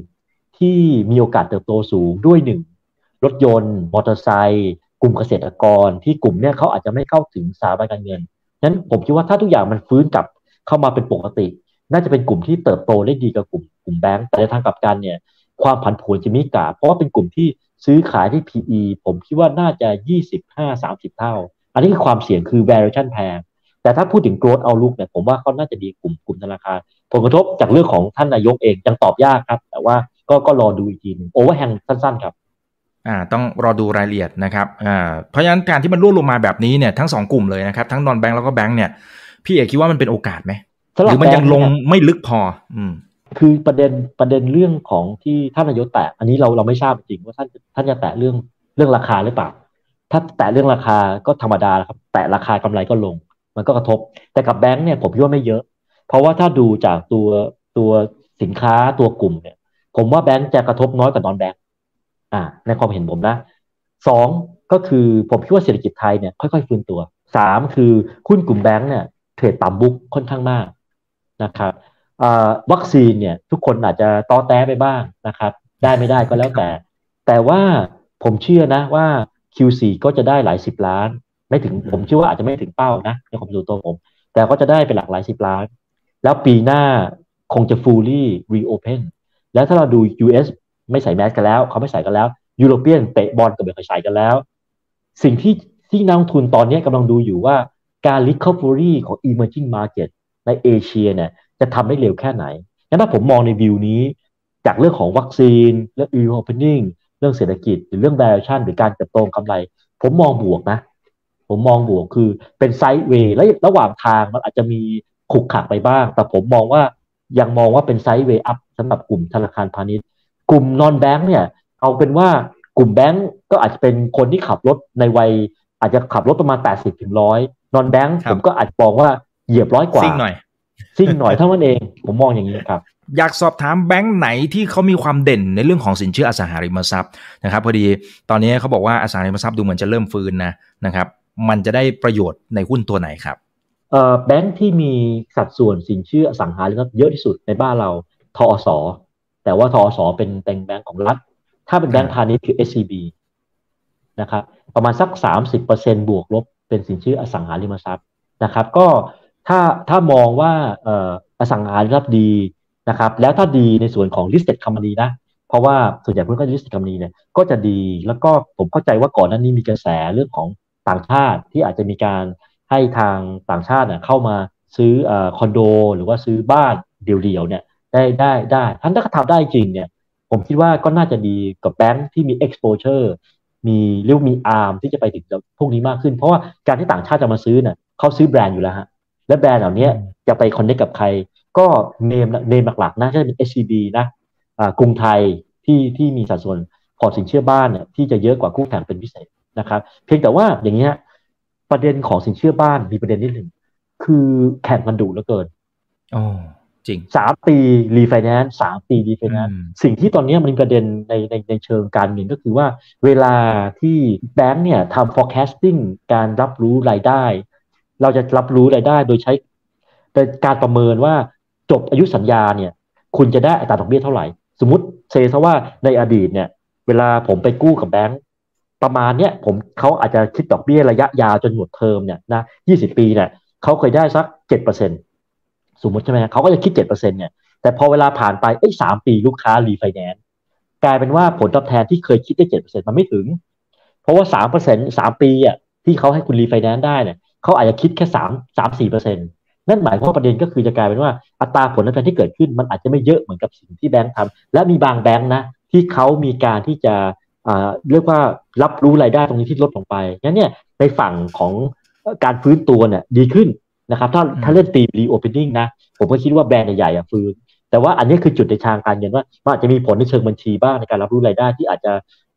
ที่มีโอกาสเติบโตสูงด้วย1รถยนต์มอเตอร์ไซค์กลุ่มเกษตรกรที่กลุ่มเนี่ยเขาอาจจะไม่เข้าถึงสถาบันการเงินนั้นผมคิดว่าถ้าทุกอย่างมันฟื้นกลับเข้ามาเป็นปกติน่าจะเป็นกลุ่มที่เติบโตได้ดีกว่ากลุ่มแบงก์แต่ในทางกลับกันเนี่ยความผันผวนจะมีกลับเพราะว่าเป็นกลุ่มที่ซื้อขายที่ PE ผมคิดว่าน่าจะ 25-30 เท่าอันนี้คือความเสี่ยงคือ valuation แพงแต่ถ้าพูดถึง growth outlook เนี่ยผมว่าเขาน่าจะดีกลุ่มธนาคารผลกระทบจากเรื่องของท่านนายกเองยังตอบยากครับแต่ว่าก็รอดูอีกทีนึง overhang สั้นๆครับต้องรอดูรายละเอียดนะครับเพราะฉะนั้นการที่มันร่วงลงมาแบบนี้เนี่ยทั้ง2กลุ่มเลยนะครับทั้งนอนแบงก์แล้วก็แบงก์เนี่ยพี่เอกคิดว่ามันเป็นโอกาสไหมหรือมันยังลงไม่ลึกพอคือประเด็นเรื่องของที่ท่านนายกแตะอันนี้เราไม่ทราบจริงว่าท่านจะแตะเรื่องราคาหรือเปล่าถ้าแตะเรื่องราคาก็ธรรมดาครับแตะราคากำไรก็ลงมันก็กระทบแต่กับแบงก์เนี่ยผมคิดว่าไม่เยอะเพราะว่าถ้าดูจากตัวสินค้าตัวกลุ่มเนี่ยผมว่าแบงก์จะกระทบน้อยกว่านอนแบงก์ในความเห็นผมนะ2ก็คือผมคิดว่าเศรษฐกิจไทยเนี่ยค่อยๆฟื้นตัว3คือหุ้นกลุ่มแบงค์เนี่ยเทรดต่ำบุ๊กค่อนข้างมากนะครับวัคซีนเนี่ยทุกคนอาจจะต้อแต้ไปบ้างนะครับได้ไม่ได้ก็แล้วแต่แต่ว่าผมเชื่อนะว่า Q4 ก็จะได้หลายสิบล้านไม่ถึงผมเชื่อว่าอาจจะไม่ถึงเป้านะในความรู้ตัวผมแต่ก็จะได้เป็นหลักหลายสิบล้านแล้วปีหน้าคงจะ fully reopen แล้วถ้าเราดู USไม่ใส่แมสกันแล้วเขาไม่ใส่กันแล้วยุโรเปียนเตะบอลก็ไม่เคยใส่กันแล้วสิ่งที่นักลงทุนตอนนี้กำลังดูอยู่ว่าการ recovery ของ emerging market ในเอเชียเนี่ยจะทำได้เร็วแค่ไหนงั้นถ้าผมมองในวิวนี้จากเรื่องของวัคซีนเรื่อง reopening เรื่องเศรษฐกิจหรือเรื่อง valuation หรือการเติบโตกำไรผมมองบวกนะผมมองบวกคือเป็น sideway และระหว่างทางมันอาจจะมีขุกขักไปบ้างแต่ผมมองว่ายังมองว่าเป็น sideway up สำหรับกลุ่มธนาคารพาณิชย์กลุ่มนอนแบงค์เนี่ยเอาเป็นว่ากลุ่มแบงค์ก็อาจจะเป็นคนที่ขับรถในวัยอาจจะขับรถประมาณ80-100นอนแบงค์ผมก็อาจจะมองว่าเหยียบ100กว่าซิ่งหน่อย ซิ่งหน่อยเท่านั้นเองผมมองอย่างนี้ครับอยากสอบถามแบงค์ไหนที่เขามีความเด่นในเรื่องของสินเชื่ออสังหาริมทรัพย์นะครับพอดีตอนนี้เขาบอกว่าอสังหาริมทรัพย์ดูเหมือนจะเริ่มฟื้นนะครับมันจะได้ประโยชน์ในหุ้นตัวไหนครับแบงค์ที่มีสัดส่วนสินเชื่ออสังหาริมทรัพย์เยอะที่สุดในบ้านเราทอสแต่ว่าทอสเป็นแบงค์ของรัฐถ้าเป็นแบงค์พาณิชย์คือ SCB นะครับประมาณสัก 30% บวกลบเป็นสินเชื่ออสังหาริมทรัพย์นะครับก็ถ้ามองว่าอสังหาริมทรัพย์ดีนะครับแล้วถ้าดีในส่วนของ listed company นะเพราะว่าส่วนใหญ่พวกก็ listed company เนี่ยก็จะดีแล้วก็ผมเข้าใจว่าก่อนหน้านี้มีกระแสเรื่องของต่างชาติที่อาจจะมีการให้ทางต่างชาติเข้ามาซื้อคอนโดหรือว่าซื้อบ้านเดี่ยวๆเนี่ยได้ท่านถ้าทำได้จริงเนี่ยผมคิดว่าก็น่าจะดีกับแบงค์ที่มี exposure มีarm ที่จะไปถึงพวกนี้มากขึ้นเพราะว่าการที่ต่างชาติจะมาซื้อเนี่ยเขาซื้อแบรนด์อยู่แล้วฮะและแบรนด์เหล่านี้จะไปคอนเนคกับใครก็เนมหลักๆนะก็จะเป็น SCB นะกรุงไทยที่มีสัดส่วนพอสินเชื่อบ้านเนี่ยที่จะเยอะกว่าคู่แข่งเป็นพิเศษนะครับเพียงแต่ว่าอย่างนี้ฮะประเด็นของสินเชื่อบ้านมีประเด็นนิดหนึ่งคือแข่งกันดุเหลือเกินอ๋อจริง3 ปีรีไฟแนนซ์3 ปีรีไฟแนนซ์สิ่งที่ตอนนี้มันมีประเด็นในเชิงการเงินก็คือว่าเวลาที่แบงค์เนี่ยทำ forecasting การรับรู้รายได้เราจะรับรู้รายได้โดยใช้การประเมินว่าจบอายุสัญญาเนี่ยคุณจะได้อัตราดอกเบี้ยเท่าไหร่สมมุติซะว่าในอดีตเนี่ยเวลาผมไปกู้กับแบงค์ประมาณเนี้ยเขาอาจจะคิดดอกเบี้ยระยะยาวจนหมดเทอมเนี่ยนะ20 ปีเนี่ยเขาเคยได้สัก 7% สมมุติใช่ไหมเขาก็จะคิด 7% เนี่ยแต่พอเวลาผ่านไป3 ปีลูกค้ารีไฟแนนซ์กลายเป็นว่าผลตอบแทนที่เคยคิดได้ 7% มันไม่ถึงเพราะว่า 3% 3 ปีอ่ะที่เขาให้คุณรีไฟแนนซ์ได้เนี่ยเขาอาจจะคิดแค่ 3-4% นั่นหมายความว่าประเด็นก็คือจะกลายเป็นว่าอัตราผลตอบแทนที่เกิดขึ้นมันอาจจะไม่เยอะเหมือนกับสิ่งที่แบงค์ทำและมีบางแบงค์นะที่เขามีการที่จะเรียกว่ารับรู้รายได้ตรงนี้ที่ลดลงไปงั้นเนี่ยในฝั่งของการฟื้นตัวเนี่ยดีขึ้นนะครับถ้าเล่นตีม reopening นะผมก็คิดว่าแบรนด์ใหญ่ๆฟื้นแต่ว่าอันนี้คือจุดในทางการเงินว่ามันอาจจะมีผลในเชิงบัญชีบ้างในการรับรู้รายได้ที่อาจจะ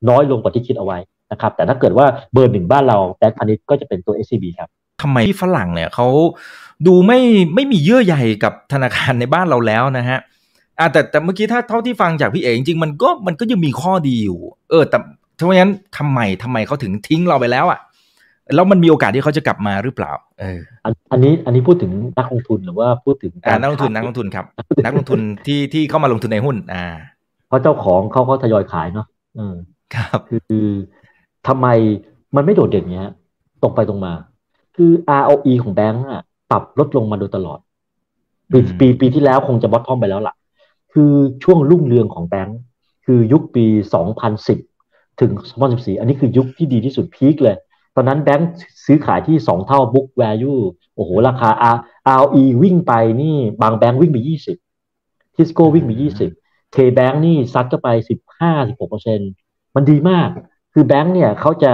น้อยลงกว่าที่คิดเอาไว้นะครับแต่ถ้าเกิดว่าเบอร์หนึ่งบ้านเราแบงค์พาณิชย์ก็จะเป็นตัว SCB ครับทำไมฝรั่งเนี่ยเขาดูไม่มีเยื่อใยกับธนาคารในบ้านเราแล้วนะฮะแต่เมื่อกี้ถ้าเท่าที่ฟังจากพี่เอกจริงๆมันก็ยังมีข้อดีอยู่แต่ทั้งนั้นทำไมเขาถึงทิ้งเราไปแล้วอ่ะแล้วมันมีโอกาสที่เขาจะกลับมาหรือเปล่าอันนี้พูดถึงนักลงทุนหรือว่าพูดถึงนักลงทุนครับ นักลงทุนที่เข้ามาลงทุนในหุ้นเพราะเจ้าของเขาก็ทยอยขายเนาะครับคือทำไมมันไม่โดดเด่นเงี้ยตรงไปตรงมาคือ ROE ของแบงค์ปรับลดลงมาโดยตลอดปีที่แล้วคงจะบอททอมไปแล้วล่ะคือช่วงรุ่งเรืองของแบงค์คือยุคปี 2010 ถึง 2014 อันนี้คือยุคที่ดีที่สุดพีคเลยตอนนั้นแบงค์ซื้อขายที่2 เท่า book value โอ้โหราคา ROE วิ่งไปนี่บางแบงค์วิ่งไป 20 Tisco วิ่งไป 20 K-Bank นี่ซัดเข้าไป 15-16% มันดีมากคือแบงค์เนี่ยเขาจะ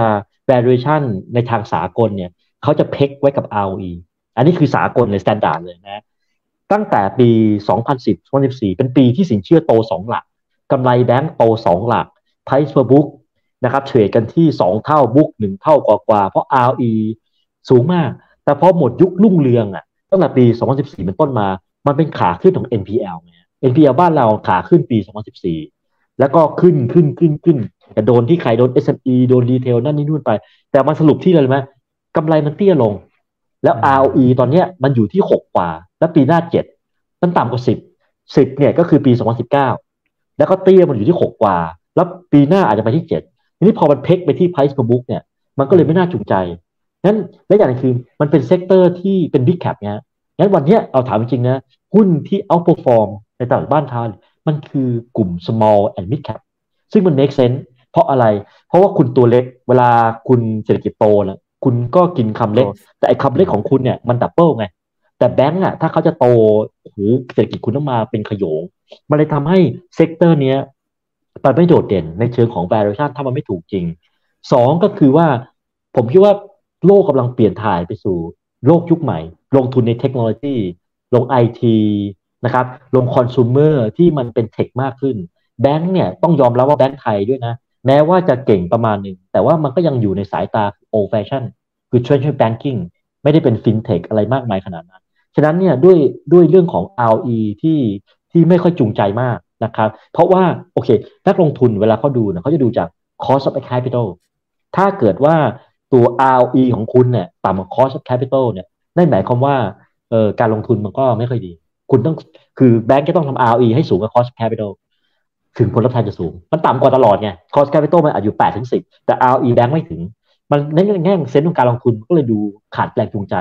valuation ในทางสากลเนี่ยเขาจะเพ็กไว้กับ ROE อันนี้คือสากลใน standard เลยนะตั้งแต่ปี 2010-2014 เป็นปีที่สินเชื่อโต2 หลักกำไรแบงก์โต2 หลัก Price per book นะครับเฉลี่ยกันที่2 เท่า book 1 เท่ากว่าเพราะ ROE สูงมากแต่พอหมดยุครุ่งเรืองตั้งแต่ปี 2014 เป็นต้นมามันเป็นขาขึ้นของ NPL เนี่ย NPL บ้านเราขาขึ้นปี 2014 แล้วก็ขึ้นแต่โดนที่ใครโดน SME โดน Retail นั่นนี่นู่นไปแต่มาสรุปที่อะไรรู้ไหมกำไรมันเตี้ยลงแล้ว ROE ตอนนี้มันอยู่ที่6 กว่าแล้วปีหน้า7มันต่ำกว่า10เนี่ยก็คือปี2019แล้วก็เตี้ยมันอยู่ที่6 กว่าแล้วปีหน้าอาจจะไปที่7ทีนี้พอมันเพ็กไปที่ Price per book เนี่ยมันก็เลยไม่น่าจูงใจงั้นและอย่างนึงคือมันเป็นเซกเตอร์ที่เป็น Big Cap นะงั้นวันนี้เอาถามจริงนะหุ้นที่ outperform ในตลาดบ้านเรามันคือกลุ่ม Small and Mid Cap ซึ่งมัน make sense เพราะอะไรเพราะว่าคุณตัวเล็กเวลาคุณเศรษฐกิจโตนะคุณก็กินคำเล็กแต่ไอ้คำเล็กของคุณเนี่ยมันดับเบิลไงแต่แบงก์ถ้าเขาจะโตหูเศรษฐกิจคุณต้องมาเป็นขโยงมันเลยทำให้เซกเตอร์เนี้ยมันไม่โดดเด่นในเชิงของ valuation ถ้ามันไม่ถูกจริง2ก็คือว่าผมคิดว่าโลกกำลังเปลี่ยนถ่ายไปสู่โลกยุคใหม่ลงทุนในเทคโนโลยีลง IT นะครับลงคอน sumer ที่มันเป็นเทคมากขึ้นแบงก์เนี่ยต้องยอมรับว่าแบงก์ไทยด้วยนะแม้ว่าจะเก่งประมาณหนึ่งแต่ว่ามันก็ยังอยู่ในสายตา old fashion คือ traditional banking ไม่ได้เป็น fintech อะไรมากมายขนาดนั้นฉ ฉะนั้นเนี่ยด้วยเรื่องของ ROE ที่ไม่ค่อยจูงใจมากนะครับเพราะว่าโอเคนักลงทุนเวลาเขาดูเนี่ยเขาจะดูจาก cost of capital ถ้าเกิดว่าตัว ROE ของคุณเนี่ยต่ำกว่า cost of capital เนี่ยนั่นหมายความว่าการลงทุนมันก็ไม่ค่อยดีคุณต้องคือแบงก์ก็ต้องทำ ROE ให้สูงกว่า cost of capital ถึงผลลัพธ์ทางจะสูงมันต่ำกว่าตลอดไง cost of capital มันอาจอยู่ 8-10 แต่ ROE แบงก์ไม่ถึงมันในแง่เซนส์ของการลงทุนก็เลยดูขาดแรงจูงใจ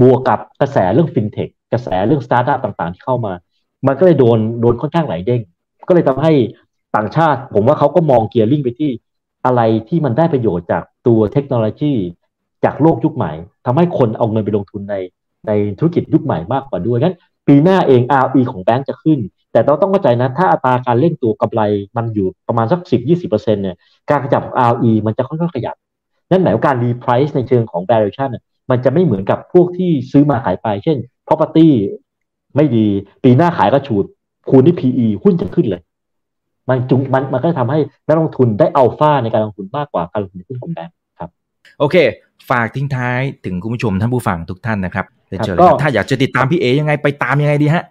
บวกกับกระแสเรื่อง fintech กระแสเรื่อง startup ต่างๆที่เข้ามามันก็เลยโดนค่อนข้างหลายเด้งก็เลยทำให้ต่างชาติผมว่าเขาก็มองเกียร์ลิงไปที่อะไรที่มันได้ประโยชน์จากตัวเทคโนโลยีจากโลกยุคใหม่ทำให้คนเอาเงินไปลงทุนในธุรกิจยุคใหม่มากกว่าด้วยงั้นปีหน้าเอง ROE ของแบงก์จะขึ้นแต่เราต้องเข้าใจนะถ้าอัตราการเล่นตัวกำไรมันอยู่ประมาณสัก 10-20% เนี่ยการขยับ ROE มันจะค่อนข้างขยับนั่นหมายว่าการ reprice ในเชิงของ valuation มันจะไม่เหมือนกับพวกที่ซื้อมาขายไปเช่น property ไม่ดีปีหน้าขายก็ฉูดคูณด้วย PE หุ้นจะขึ้นเลยมันก็จะทำให้นักลงทุนได้อัลฟาในการลงทุนมากกว่าการลงทุนในหุ้นของแบงก์ครับโอเคฝากทิ้งท้ายถึงคุณผู้ชมท่านผู้ฟังทุกท่านนะครับก็ถ้าอยากจะติดตามพี่เอยังไงไปตามยังไงดีฮะ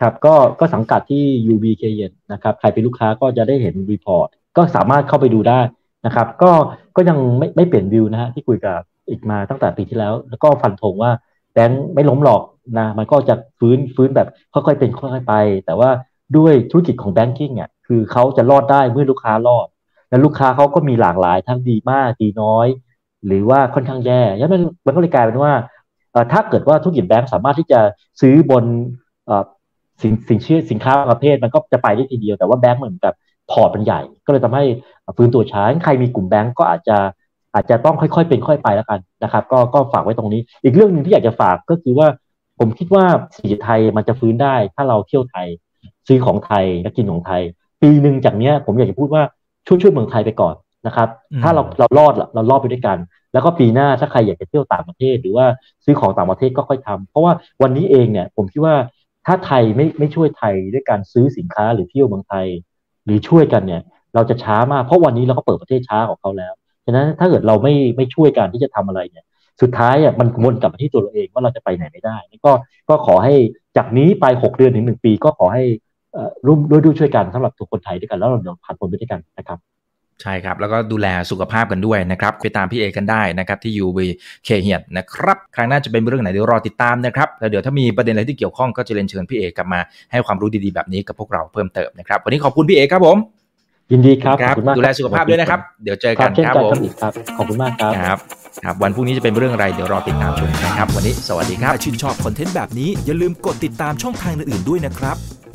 ครับก็สังกัดที่ UBKN นะครับใครเป็นลูกค้าก็จะได้เห็นรีพอร์ตก็สามารถเข้าไปดูได้นะครับก็ยังไม่เปลี่ยนวิวนะฮะที่คุยกับอีกมาตั้งแต่ปีที่แล้วก็ฟันธงว่าแบงค์ไม่ล้มหรอกนะมันก็จะฟื้นแบบค่อยๆเป็นค่อยๆไปแต่ว่าด้วยธุรกิจของแบงกิ้งเนี่ยคือเขาจะรอดได้เมื่อลูกค้ารอดและลูกค้าเขาก็มีหลากหลายทั้งดีมากดีน้อยหรือว่าค่อนข้างแย่แล้วมันก็เลยกลายเป็นว่าถ้าเกิดว่าธุรกิจแบงค์สามารถที่จะซื้อบนสินค้าประเภทมันก็จะไปได้ทีเดียวแต่ว่าแบงค์เหมือนกับพอร์ตมันใหญ่ก็เลยทำให้ฟื้นตัวช้าใครมีกลุ่มแบงก์ก็อาจจะต้องค่อยๆเป็นค่อยไปแล้วกันนะครับก็ฝากไว้ตรงนี้อีกเรื่องนึงที่อยากจะฝากก็คือว่าผมคิดว่าเศรษฐกิจไทยมันจะฟื้นได้ถ้าเราเที่ยวไทยซื้อของไทยและกินของไทยปีนึงจากเนี้ยผมอยากจะพูดว่าช่วยเมืองไทยไปก่อนนะครับถ้าเรารอดไปด้วยกันแล้วก็ปีหน้าถ้าใครอยากจะเที่ยวต่างประเทศหรือว่าซื้อของต่างประเทศก็ค่อยทำเพราะว่าวันนี้เองเนี่ยผมคิดว่าถ้าไทยไม่ช่วยไทยด้วยการซื้อสินค้าหรือเที่ยวเมืองไทยหรือช่วยกันเนี่ยเราจะช้ามากเพราะวันนี้เราก็เปิดประเทศช้าของเขาแล้วฉะนั้นถ้าเกิดเราไม่ช่วยกันที่จะทำอะไรเนี่ยสุดท้ายอ่ะมันวนกลับมาที่ตัวเราเองว่าเราจะไปไหนไม่ได้ก็ขอให้จากนี้ไป6เดือนถึง1ปีก็ขอให้ร่วมด้วยช่วยกันสำหรับทุกคนไทยด้วยกันแล้วเราจะผ่านพ้นไปด้วยกันนะครับใช่ครับแล้วก็ดูแลสุขภาพกันด้วยนะครับไปตามพี่เอกันได้นะครับที่ UBK เฮียดนะครับครั้งหน้าจะเป็นเรื่องไหนเดี๋ยวรอติดตามนะครับแล้วเดี๋ยวถ้ามีประเด็นอะไรที่เกี่ยวข้องก็จะเรียนเชิญพี่เอกลับมาให้ความรู้ดีๆแบบนี้กับพวกเราเพิ่มเติมนะครับวันนี้ขอบคุณพี่เอครับผมยินดีครับขอบคุณมากดูแลสุขภาพด้วยนะครับเดี๋ยวเจอกันครับผมขอบคุณมากครับครับวันพรุ่งนี้จะเป็นเรื่องอะไรเดี๋ยวรอติดตามชมนะครับวันนี้สวัสดีครับถ้าชื่นชอบคอนเทนต์แบบนี้อย่าลืมกดติดตามช่องทางอื่นๆด้วยนะครับไ